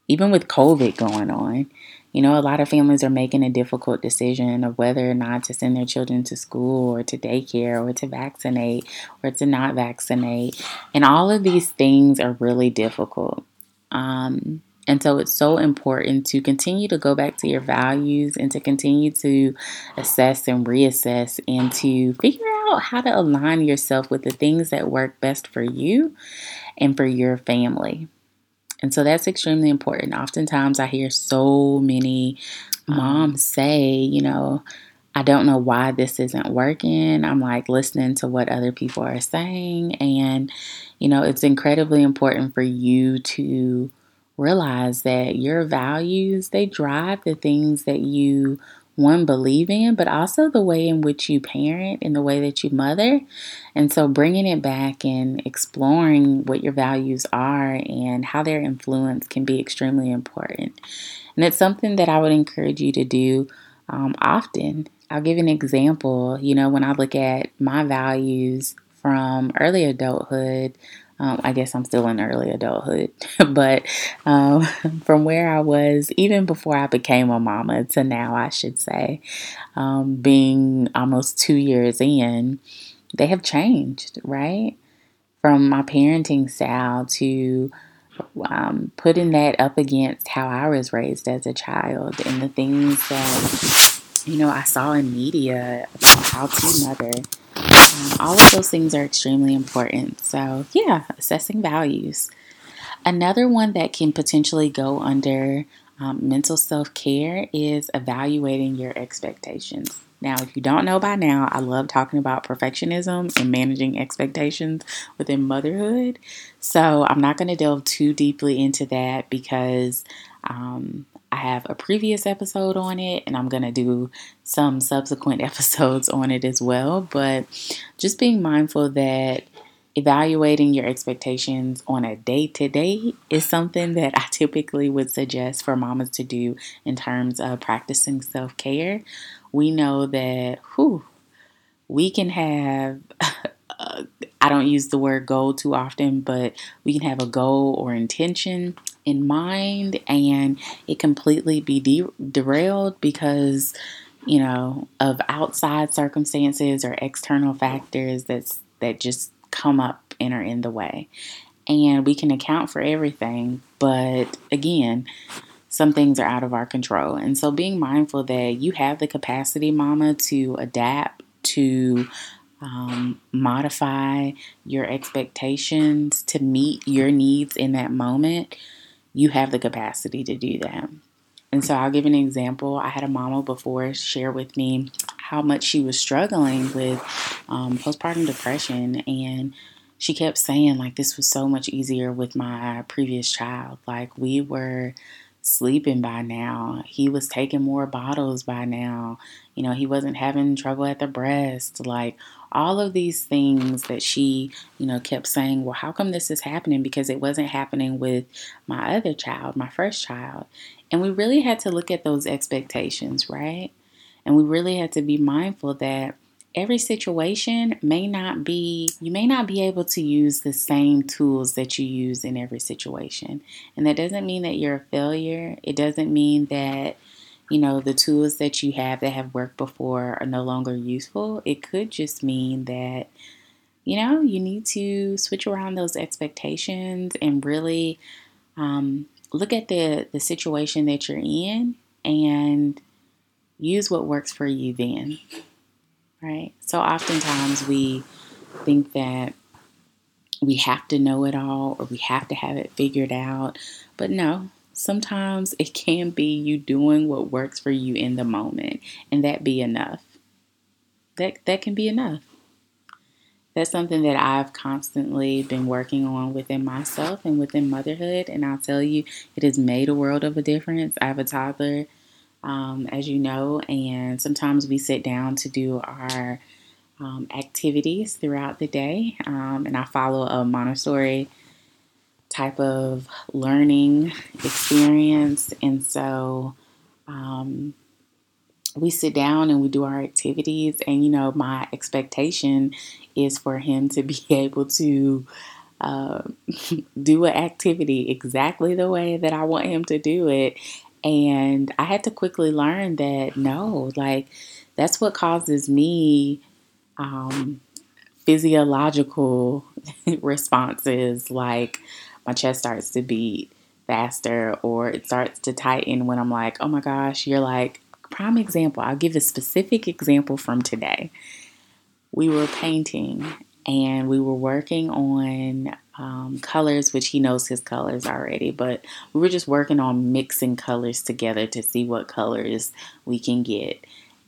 Even with COVID going on, you know, a lot of families are making a difficult decision of whether or not to send their children to school or to daycare or to vaccinate or to not vaccinate. And all of these things are really difficult. Um, and so it's so important to continue to go back to your values and to continue to assess and reassess and to figure out how to align yourself with the things that work best for you and for your family. And so that's extremely important. Oftentimes I hear so many moms say, you know, I don't know why this isn't working. I'm like listening to what other people are saying. And, you know, it's incredibly important for you to realize that your values, they drive the things that you, one, believe in, but also the way in which you parent and the way that you mother. And so bringing it back and exploring what your values are and how their influence can be extremely important. And it's something that I would encourage you to do um, often. I'll give an example. You know, when I look at my values from early adulthood, Um, I guess I'm still in early adulthood, but um, from where I was, even before I became a mama to now, I should say, um, being almost two years in, they have changed, right? From my parenting style to um, putting that up against how I was raised as a child and the things that, you know, I saw in media about how to mother. Um, all of those things are extremely important. So yeah, assessing values. Another one that can potentially go under um, mental self-care is evaluating your expectations. Now, if you don't know by now, I love talking about perfectionism and managing expectations within motherhood. So I'm not going to delve too deeply into that because um, I have a previous episode on it, and I'm going to do some subsequent episodes on it as well. But just being mindful that evaluating your expectations on a day-to-day is something that I typically would suggest for mamas to do in terms of practicing self-care. We know that whew, we can have, uh, I don't use the word goal too often, but we can have a goal or intention in mind and it completely be de- derailed because, you know, of outside circumstances or external factors that's that just come up and are in the way. And we can account for everything, but again, some things are out of our control. And so being mindful that you have the capacity, mama, to adapt, to um, modify your expectations, to meet your needs in that moment. You have the capacity to do that. And so I'll give an example. I had a mama before share with me how much she was struggling with um, postpartum depression. And she kept saying, like, this was so much easier with my previous child. Like, we were sleeping by now. He was taking more bottles by now. You know, he wasn't having trouble at the breast. Like, all of these things that she, you know, kept saying, well, how come this is happening? Because it wasn't happening with my other child, my first child. And we really had to look at those expectations, right? And we really had to be mindful that every situation may not be, you may not be able to use the same tools that you use in every situation. And that doesn't mean that you're a failure. It doesn't mean that, you know, the tools that you have that have worked before are no longer useful. It could just mean that, you know, you need to switch around those expectations and really um, look at the, the situation that you're in and use what works for you then, right? So oftentimes we think that we have to know it all or we have to have it figured out, but no. Sometimes it can be you doing what works for you in the moment and that be enough, that that can be enough. That's something that I've constantly been working on within myself and within motherhood. And I'll tell you, it has made a world of a difference. I have a toddler, um, as you know, and sometimes we sit down to do our um, activities throughout the day. Um, and I follow a Montessori type of learning experience. And so um, we sit down and we do our activities. And, you know, my expectation is for him to be able to uh, do an activity exactly the way that I want him to do it. And I had to quickly learn that, no, like, that's what causes me um, physiological responses, like my chest starts to beat faster or it starts to tighten when I'm like, oh my gosh, you're like, prime example. I'll give a specific example from today. We were painting and we were working on um, colors, which he knows his colors already, but we were just working on mixing colors together to see what colors we can get.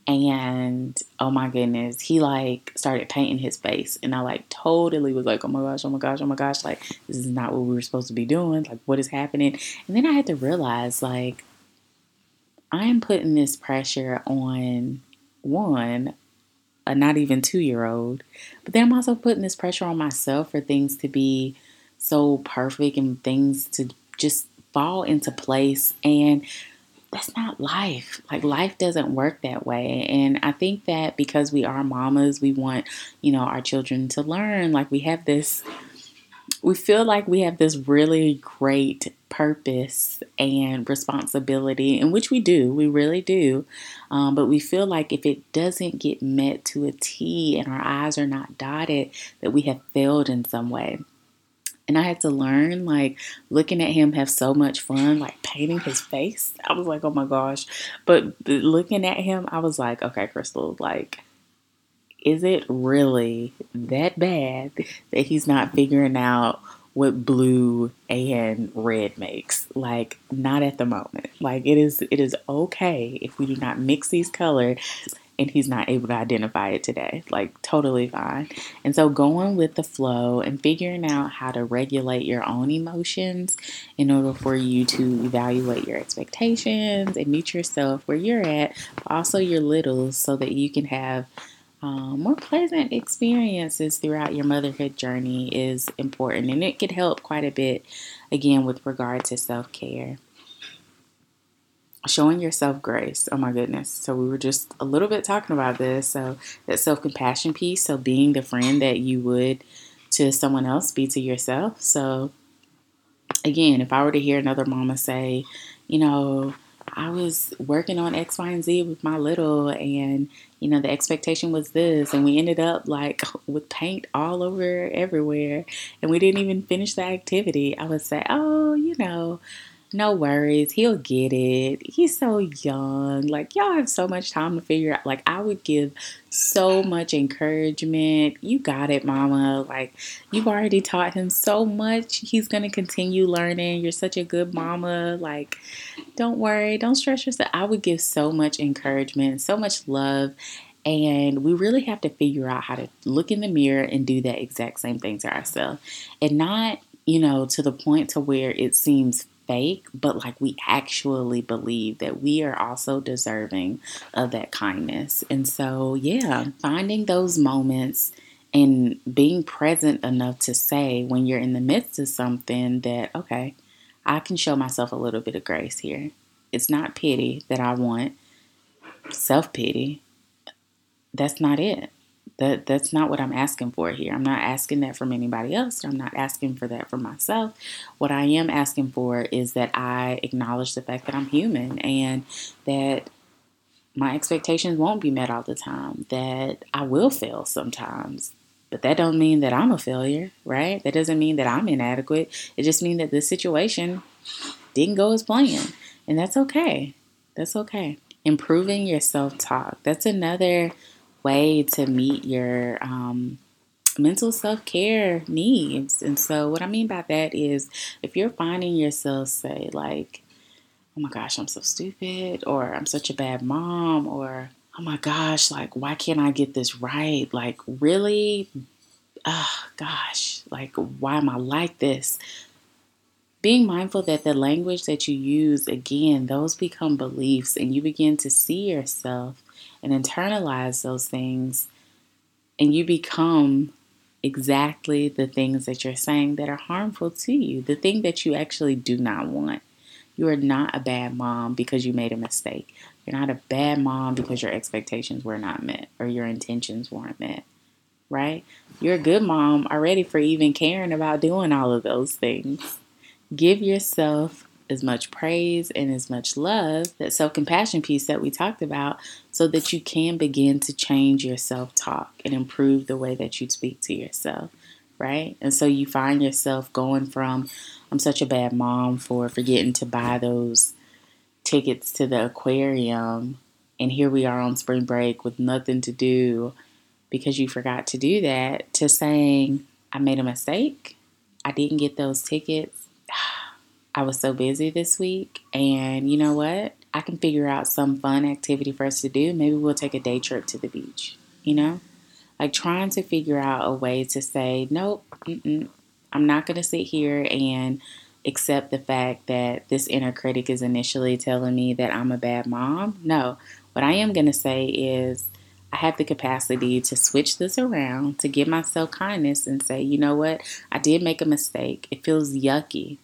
And oh my goodness, he like started painting his face, and I like totally was like, oh my gosh, oh my gosh, oh my gosh, like this is not what we were supposed to be doing. Like, what is happening? And then I had to realize, like, I am putting this pressure on one, a not even two-year-old, but then I'm also putting this pressure on myself for things to be so perfect and things to just fall into place. And that's not life. Like, life doesn't work that way. And I think that because we are mamas, we want, you know, our children to learn. Like, we have this, we feel like we have this really great purpose and responsibility, in which we do, we really do. Um, but we feel like if it doesn't get met to a T and our I's are not dotted, that we have failed in some way. And I had to learn, like, looking at him have so much fun, like painting his face. I was like, oh my gosh. But looking at him, I was like, okay, Crystal, like, is it really that bad that he's not figuring out what blue and red makes? Like, not at the moment. Like, it is, it is okay if we do not mix these colors and he's not able to identify it today. Like, totally fine. And so going with the flow and figuring out how to regulate your own emotions in order for you to evaluate your expectations and meet yourself where you're at, but also your littles, so that you can have um, more pleasant experiences throughout your motherhood journey, is important. And it could help quite a bit, again, with regard to self-care. Showing yourself grace. Oh my goodness. So we were just a little bit talking about this. So that self-compassion piece. So being the friend that you would to someone else, be to yourself. So again, if I were to hear another mama say, you know, I was working on X, Y, and Z with my little, and, you know, the expectation was this, and we ended up like with paint all over everywhere, and we didn't even finish the activity, I would say, oh, you know, no worries. He'll get it. He's so young. Like, y'all have so much time to figure out. Like, I would give so much encouragement. You got it, mama. Like, you've already taught him so much. He's going to continue learning. You're such a good mama. Like, don't worry. Don't stress yourself. I would give so much encouragement, so much love. And we really have to figure out how to look in the mirror and do that exact same thing to ourselves. And not, you know, to the point to where it seems fake, but like we actually believe that we are also deserving of that kindness. And so, yeah, finding those moments and being present enough to say when you're in the midst of something that, okay, I can show myself a little bit of grace here. It's not pity that I want, self-pity. That's not it. That that's not what I'm asking for here. I'm not asking that from anybody else. I'm not asking for that for myself. What I am asking for is that I acknowledge the fact that I'm human and that my expectations won't be met all the time, that I will fail sometimes. But that don't mean that I'm a failure, right? That doesn't mean that I'm inadequate. It just means that this situation didn't go as planned. And that's okay. That's okay. Improving your self-talk. That's another way to meet your um, mental self-care needs. And so what I mean by that is, if you're finding yourself say like, oh my gosh, I'm so stupid, or I'm such a bad mom, or oh my gosh, like, why can't I get this right? Like, really? Oh, gosh, like, why am I like this? Being mindful that the language that you use, again, those become beliefs, and you begin to see yourself and internalize those things, and you become exactly the things that you're saying that are harmful to you, the thing that you actually do not want. You are not a bad mom because you made a mistake. You're not a bad mom because your expectations were not met or your intentions weren't met, right? You're a good mom already for even caring about doing all of those things. Give yourself as much praise and as much love, that self-compassion piece that we talked about, so that you can begin to change your self-talk and improve the way that you speak to yourself, right? And so you find yourself going from, I'm such a bad mom for forgetting to buy those tickets to the aquarium, and here we are on spring break with nothing to do because you forgot to do that, to saying, I made a mistake, I didn't get those tickets, I was so busy this week, and you know what? I can figure out some fun activity for us to do. Maybe we'll take a day trip to the beach, you know? Like, trying to figure out a way to say, nope, mm-mm, I'm not going to sit here and accept the fact that this inner critic is initially telling me that I'm a bad mom. No, what I am going to say is, I have the capacity to switch this around, to give myself kindness and say, you know what? I did make a mistake. It feels yucky,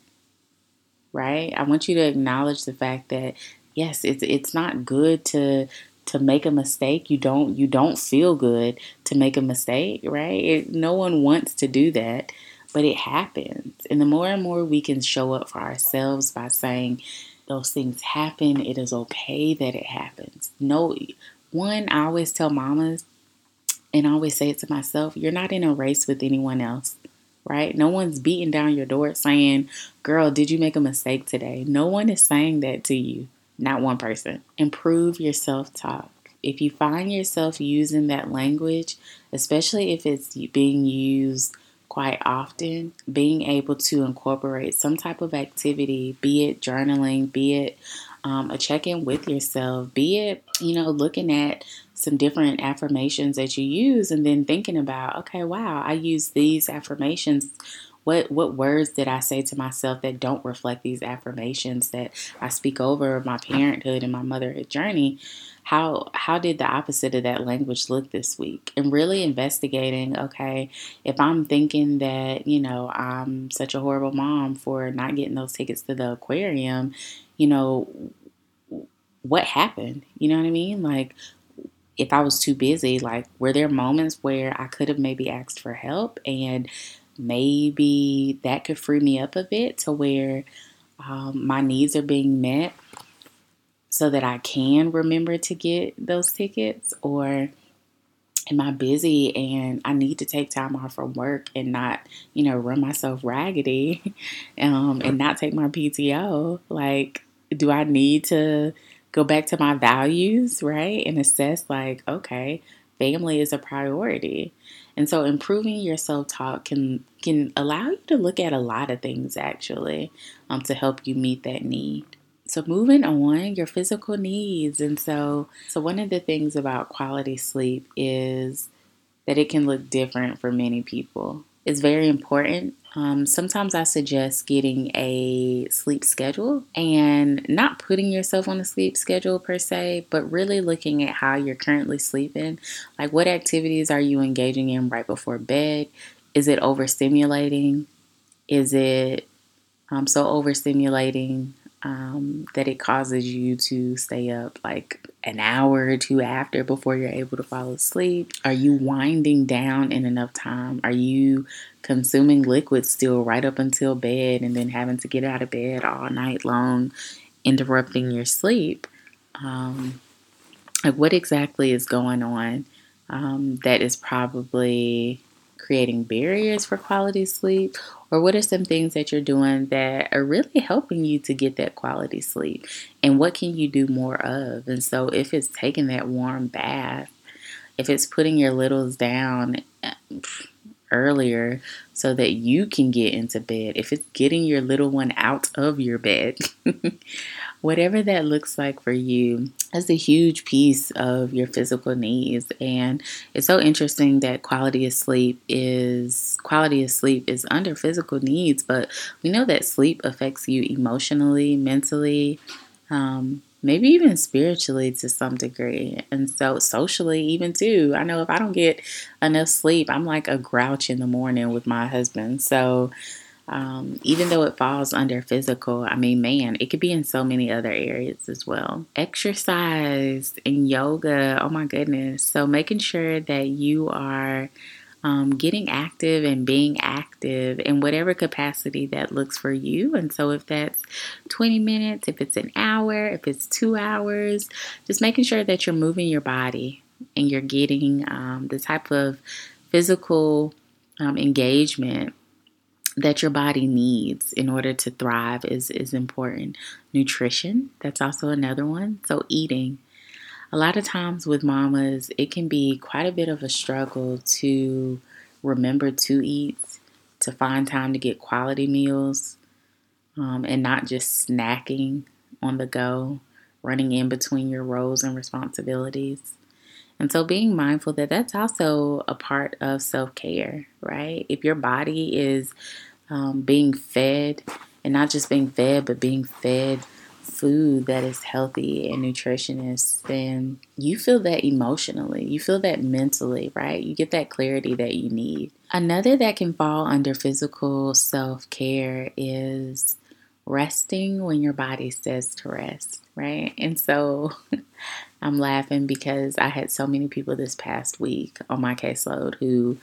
right? I want you to acknowledge the fact that, yes, it's it's not good to to make a mistake. You don't you don't feel good to make a mistake, right? It, no one wants to do that, but it happens. And the more and more we can show up for ourselves by saying those things happen, it is okay that it happens. No. One, I always tell mamas, and I always say it to myself, you're not in a race with anyone else, right? No one's beating down your door saying, girl, did you make a mistake today? No one is saying that to you. Not one person. Improve your self-talk. If you find yourself using that language, especially if it's being used quite often, being able to incorporate some type of activity, be it journaling, be it Um, a check-in with yourself, be it, you know, looking at some different affirmations that you use and then thinking about, okay, wow, I use these affirmations. What what words did I say to myself that don't reflect these affirmations that I speak over my parenthood and my motherhood journey? How how did the opposite of that language look this week? And really investigating, okay, if I'm thinking that, you know, I'm such a horrible mom for not getting those tickets to the aquarium, you know, what happened? You know what I mean? Like, if I was too busy, like, were there moments where I could have maybe asked for help? And maybe that could free me up a bit to where um, my needs are being met so that I can remember to get those tickets. Or am I busy and I need to take time off from work and not, you know, run myself raggedy um, and not take my P T O? Like, do I need to go back to my values, right? And assess, like, okay, family is a priority. And so improving your self-talk can can allow you to look at a lot of things, actually, um, to help you meet that need. So moving on, your physical needs. And so, so one of the things about quality sleep is that it can look different for many people. It's very important. Um, sometimes I suggest getting a sleep schedule and not putting yourself on a sleep schedule per se, but really looking at how you're currently sleeping. Like, what activities are you engaging in right before bed? Is it overstimulating? Is it um, so overstimulating um, that it causes you to stay up like an hour or two after before you're able to fall asleep? Are you winding down in enough time? Are you consuming liquids still right up until bed and then having to get out of bed all night long, interrupting your sleep? Um, like, what exactly is going on um, that is probably creating barriers for quality sleep? Or what are some things that you're doing that are really helping you to get that quality sleep? And what can you do more of? And so if it's taking that warm bath, if it's putting your littles down, earlier so that you can get into bed. If it's getting your little one out of your bed, whatever that looks like for you, that's a huge piece of your physical needs. And it's so interesting that quality of sleep is quality of sleep is under physical needs, but we know that sleep affects you emotionally, mentally, um, maybe even spiritually to some degree. And so socially even too. I know if I don't get enough sleep, I'm like a grouch in the morning with my husband. So um, even though it falls under physical, I mean, man, it could be in so many other areas as well. Exercise and yoga. Oh my goodness. So making sure that you are Um, getting active and being active in whatever capacity that looks for you. And so if that's twenty minutes, if it's an hour, if it's two hours, just making sure that you're moving your body and you're getting um, the type of physical um, engagement that your body needs in order to thrive is, is important. Nutrition, that's also another one. So eating. A lot of times with mamas, it can be quite a bit of a struggle to remember to eat, to find time to get quality meals, um, and not just snacking on the go, running in between your roles and responsibilities. And so being mindful that that's also a part of self-care, right? If your body is um, being fed, and not just being fed, but being fed food that is healthy and nutritious, then you feel that emotionally, you feel that mentally, right? You get that clarity that you need. Another that can fall under physical self-care is resting when your body says to rest, right? And so I'm laughing because I had so many people this past week on my caseload who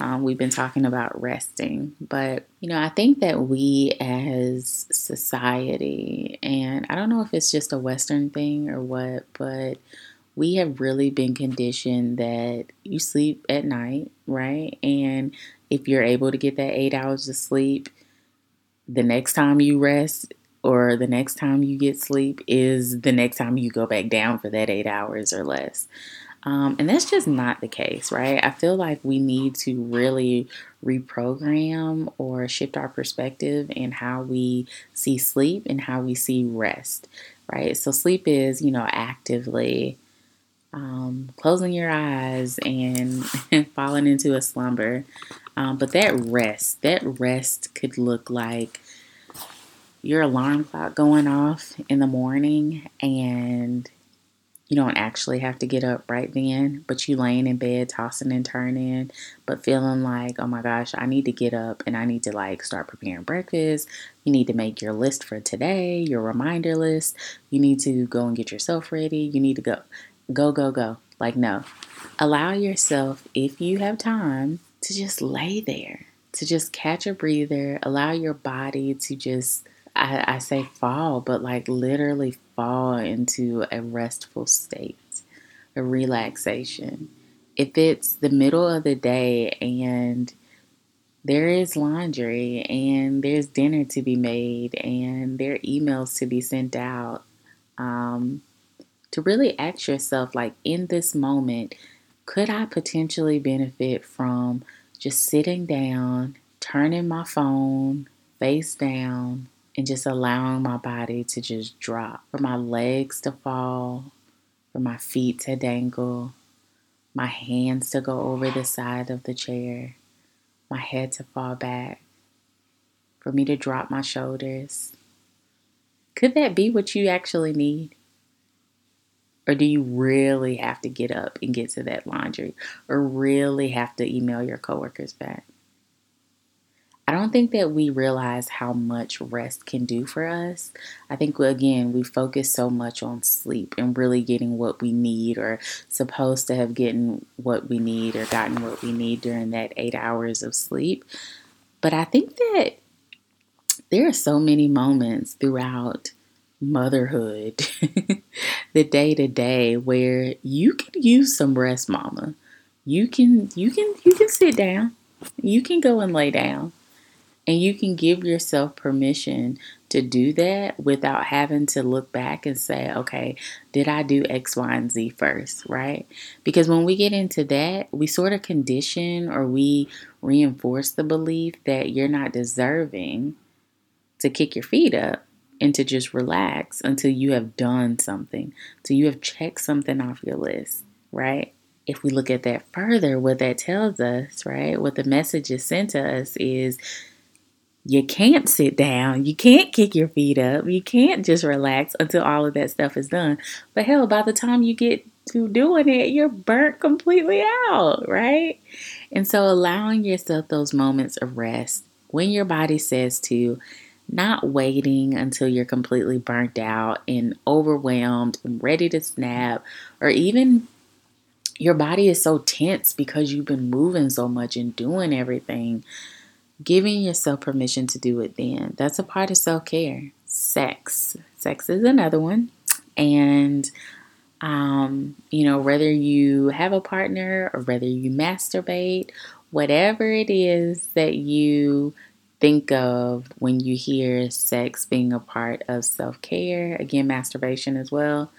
Um, we've been talking about resting, but, you know, I think that we as society, and I don't know if it's just a Western thing or what, but we have really been conditioned that you sleep at night, right? And if you're able to get that eight hours of sleep, the next time you rest or the next time you get sleep is the next time you go back down for that eight hours or less. Um, and that's just not the case, right? I feel like we need to really reprogram or shift our perspective in how we see sleep and how we see rest, right? So sleep is, you know, actively um, closing your eyes and falling into a slumber. Um, but that rest, that rest could look like your alarm clock going off in the morning and you don't actually have to get up right then, but you laying in bed, tossing and turning, but feeling like, oh my gosh, I need to get up and I need to like start preparing breakfast. You need to make your list for today, your reminder list. You need to go and get yourself ready. You need to go, go, go, go. Like, no, allow yourself, if you have time, to just lay there, to just catch a breather, allow your body to just, I, I say fall, but like literally fall into a restful state, a relaxation. If it's the middle of the day and there is laundry and there's dinner to be made and there are emails to be sent out, um, to really ask yourself, like, in this moment, could I potentially benefit from just sitting down, turning my phone face down, and just allowing my body to just drop, for my legs to fall, for my feet to dangle, my hands to go over the side of the chair, my head to fall back, for me to drop my shoulders. Could that be what you actually need? Or do you really have to get up and get to that laundry? Or really have to email your coworkers back? I don't think that we realize how much rest can do for us. I think, again, we focus so much on sleep and really getting what we need or supposed to have gotten what we need or gotten what we need during that eight hours of sleep. But I think that there are so many moments throughout motherhood, the day to day, where you can use some rest, mama. You can, you can, you can sit down. You can go and lay down. And you can give yourself permission to do that without having to look back and say, okay, did I do X, Y, and Z first, right? Because when we get into that, we sort of condition or we reinforce the belief that you're not deserving to kick your feet up and to just relax until you have done something, until you have checked something off your list, right? If we look at that further, what that tells us, right, what the message is sent to us is, you can't sit down. You can't kick your feet up. You can't just relax until all of that stuff is done. But hell, by the time you get to doing it, you're burnt completely out, right? And so allowing yourself those moments of rest when your body says to, not waiting until you're completely burnt out and overwhelmed and ready to snap, or even your body is so tense because you've been moving so much and doing everything. Giving yourself permission to do it then. That's a part of self-care. Sex. Sex is another one. And, um, you know, whether you have a partner or whether you masturbate, whatever it is that you think of when you hear sex being a part of self-care, again, masturbation as well,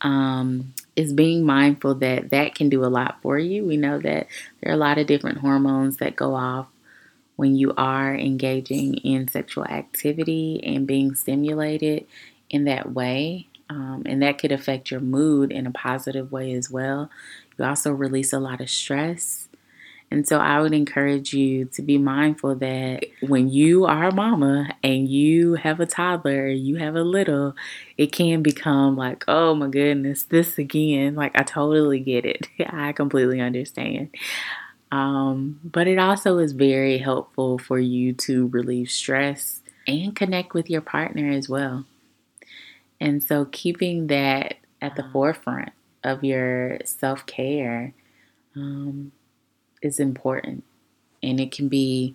um, is being mindful that that can do a lot for you. We know that there are a lot of different hormones that go off when you are engaging in sexual activity and being stimulated in that way, um, and that could affect your mood in a positive way as well. You also release a lot of stress. And so I would encourage you to be mindful that when you are a mama and you have a toddler, you have a little, it can become like, oh my goodness, this again. Like, I totally get it. I completely understand. Um, but it also is very helpful for you to relieve stress and connect with your partner as well. And so keeping that at the forefront of your self-care um, is important. And it can be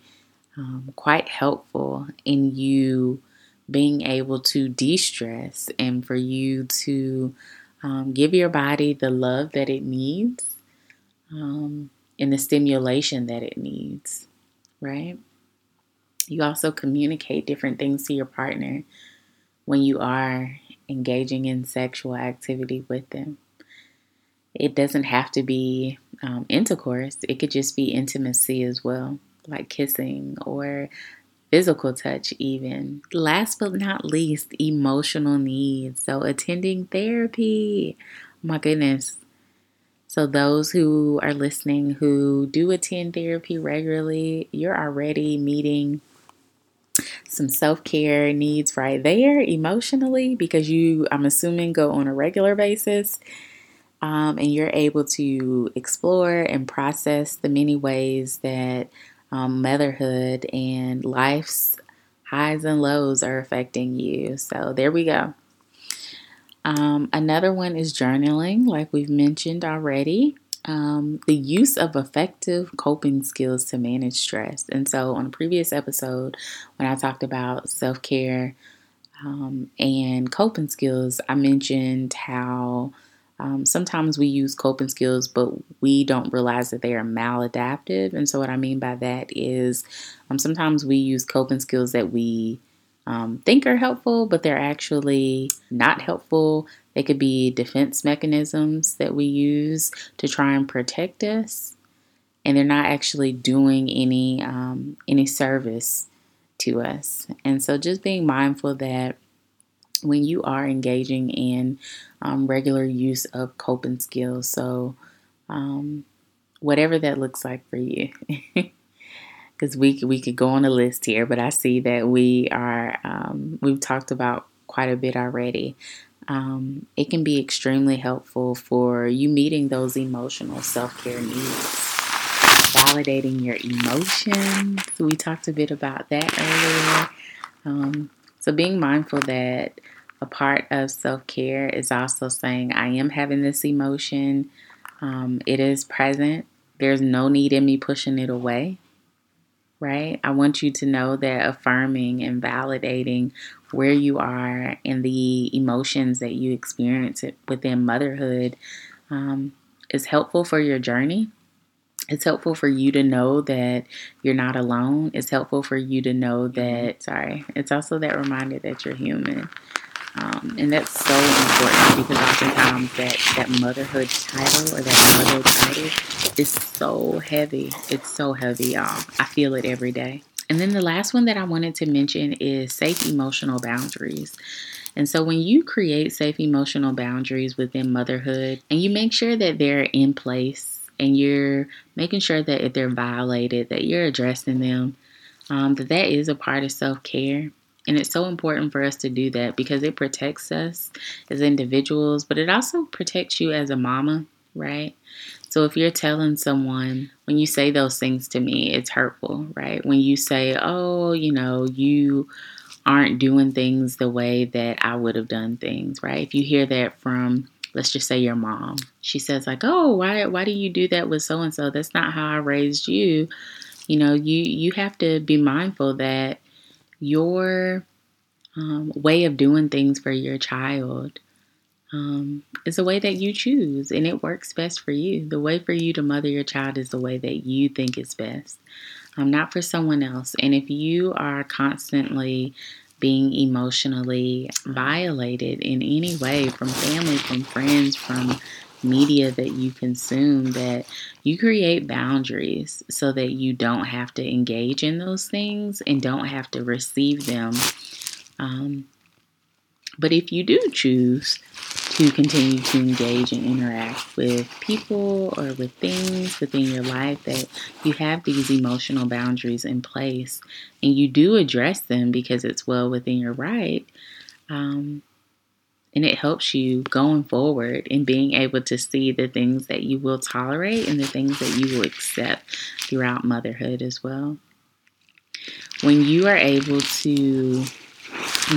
um, quite helpful in you being able to de-stress and for you to um, give your body the love that it needs. Um And the stimulation that it needs, right? You also communicate different things to your partner when you are engaging in sexual activity with them. It doesn't have to be um, intercourse. It could just be intimacy as well, like kissing or physical touch even. Last but not least, emotional needs. So attending therapy. My goodness. So those who are listening who do attend therapy regularly, you're already meeting some self-care needs right there emotionally because you, I'm assuming, go on a regular basis um, and you're able to explore and process the many ways that um, motherhood and life's highs and lows are affecting you. So there we go. Um, another one is journaling, like we've mentioned already, um, the use of effective coping skills to manage stress. And so on a previous episode, when I talked about self-care um, and coping skills, I mentioned how um, sometimes we use coping skills, but we don't realize that they are maladaptive. And so what I mean by that is um, sometimes we use coping skills that we Um, think are helpful, but they're actually not helpful. They could be defense mechanisms that we use to try and protect us, and they're not actually doing any um, any service to us. And so just being mindful that when you are engaging in um, regular use of coping skills, so um, whatever that looks like for you. Because we, we could go on a list here, but I see that we are, um, we've talked about quite a bit already. Um, it can be extremely helpful for you meeting those emotional self-care needs. Validating your emotions. We talked a bit about that earlier. Um, so being mindful that a part of self-care is also saying, I am having this emotion. Um, it is present. There's no need in me pushing it away. Right? I want you to know that affirming and validating where you are and the emotions that you experience within motherhood um, is helpful for your journey. It's helpful for you to know that you're not alone. It's helpful for you to know that, sorry, it's also that reminder that you're human. Um, and that's so important, because oftentimes that, that motherhood title or that mother title is so heavy. It's so heavy, y'all. I feel it every day. And then the last one that I wanted to mention is safe emotional boundaries. And so when you create safe emotional boundaries within motherhood and you make sure that they're in place, and you're making sure that if they're violated, that you're addressing them, um, that that is a part of self-care. And it's so important for us to do that because it protects us as individuals, but it also protects you as a mama, right? So if you're telling someone, when you say those things to me, it's hurtful, right? When you say, oh, you know, you aren't doing things the way that I would have done things, right? If you hear that from, let's just say your mom. She says like, oh, why why do you do that with so-and-so? That's not how I raised you. You know, you, you have to be mindful that your um, way of doing things for your child um, is the way that you choose. And it works best for you. The way for you to mother your child is the way that you think is best. Um, not for someone else. And if you are constantly being emotionally violated in any way from family, from friends, from media that you consume, that you create boundaries so that you don't have to engage in those things and don't have to receive them. Um, but if you do choose to continue to engage and interact with people or with things within your life, that you have these emotional boundaries in place and you do address them because it's well within your right. Um, and it helps you going forward in being able to see the things that you will tolerate and the things that you will accept throughout motherhood as well. When you are able to, you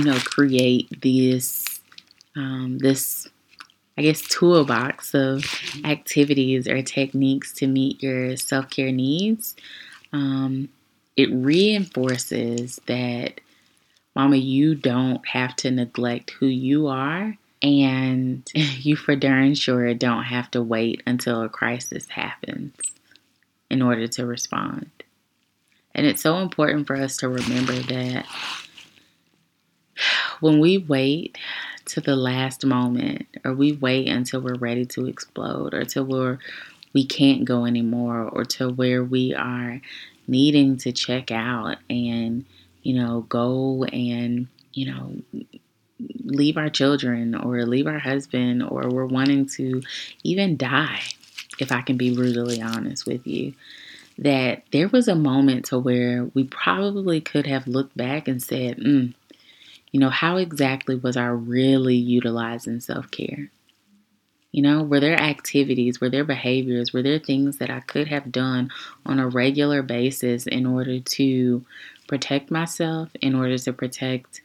know, create this Um, this, I guess, toolbox of activities or techniques to meet your self-care needs, um, it reinforces that, mama, you don't have to neglect who you are, and you for darn sure don't have to wait until a crisis happens in order to respond. And it's so important for us to remember that when we wait to the last moment, or we wait until we're ready to explode, or till we're we can't go anymore, or to where we are needing to check out and, you know, go and, you know, leave our children or leave our husband, or we're wanting to even die, if I can be brutally honest with you, that there was a moment to where we probably could have looked back and said, mm, you know, how exactly was I really utilizing self-care? You know, were there activities, were there behaviors, were there things that I could have done on a regular basis in order to protect myself, in order to protect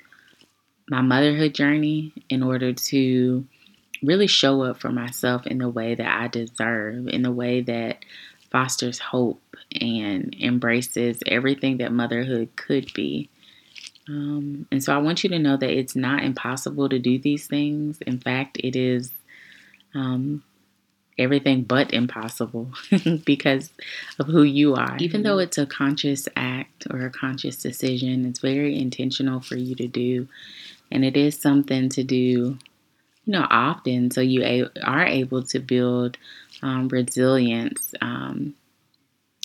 my motherhood journey, in order to really show up for myself in the way that I deserve, in the way that fosters hope and embraces everything that motherhood could be? Um, and so I want you to know that it's not impossible to do these things. In fact, it is um, everything but impossible because of who you are. Even though it's a conscious act or a conscious decision, it's very intentional for you to do. And it is something to do, you know, often, so you a- are able to build um, resilience um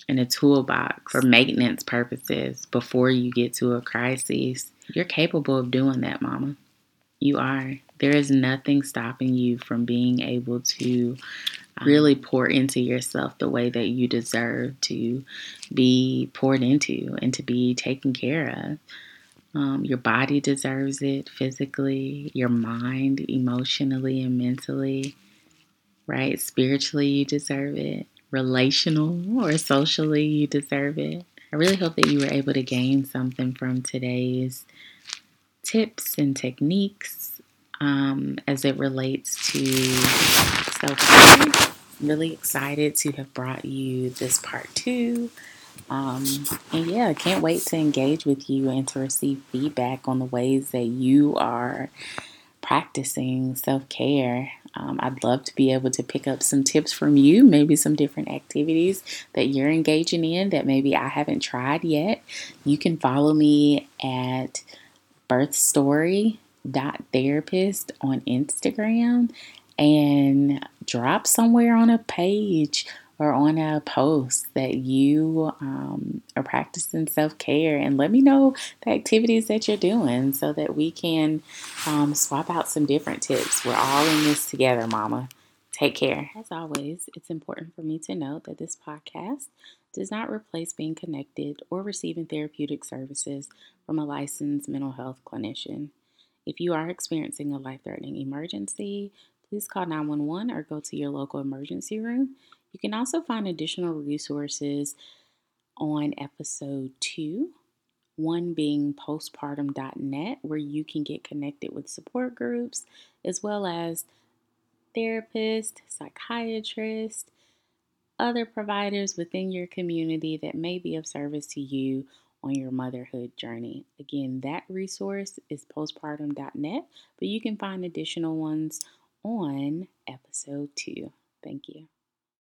in a toolbox for maintenance purposes before you get to a crisis. You're capable of doing that, mama. You are. There is nothing stopping you from being able to really pour into yourself the way that you deserve to be poured into and to be taken care of. Um, your body deserves it physically, your mind emotionally and mentally, right? Spiritually, you deserve it. Relational or socially, you deserve it. I really hope that you were able to gain something from today's tips and techniques um, as it relates to self-care. Really excited to have brought you this part two. Um, and yeah, I can't wait to engage with you and to receive feedback on the ways that you are practicing self-care Um, I'd love to be able to pick up some tips from you, maybe some different activities that you're engaging in that maybe I haven't tried yet. You can follow me at birthstory dot therapist on Instagram and drop somewhere on a page or on a post that you um, are practicing self-care, and let me know the activities that you're doing so that we can um, swap out some different tips. We're all in this together, Mama. Take care. As always, it's important for me to note that this podcast does not replace being connected or receiving therapeutic services from a licensed mental health clinician. If you are experiencing a life-threatening emergency, please call nine one one or go to your local emergency room. You can also find additional resources on episode two, one being postpartum dot net, where you can get connected with support groups, as well as therapists, psychiatrists, other providers within your community that may be of service to you on your motherhood journey. Again, that resource is postpartum dot net, but you can find additional ones on episode two. Thank you.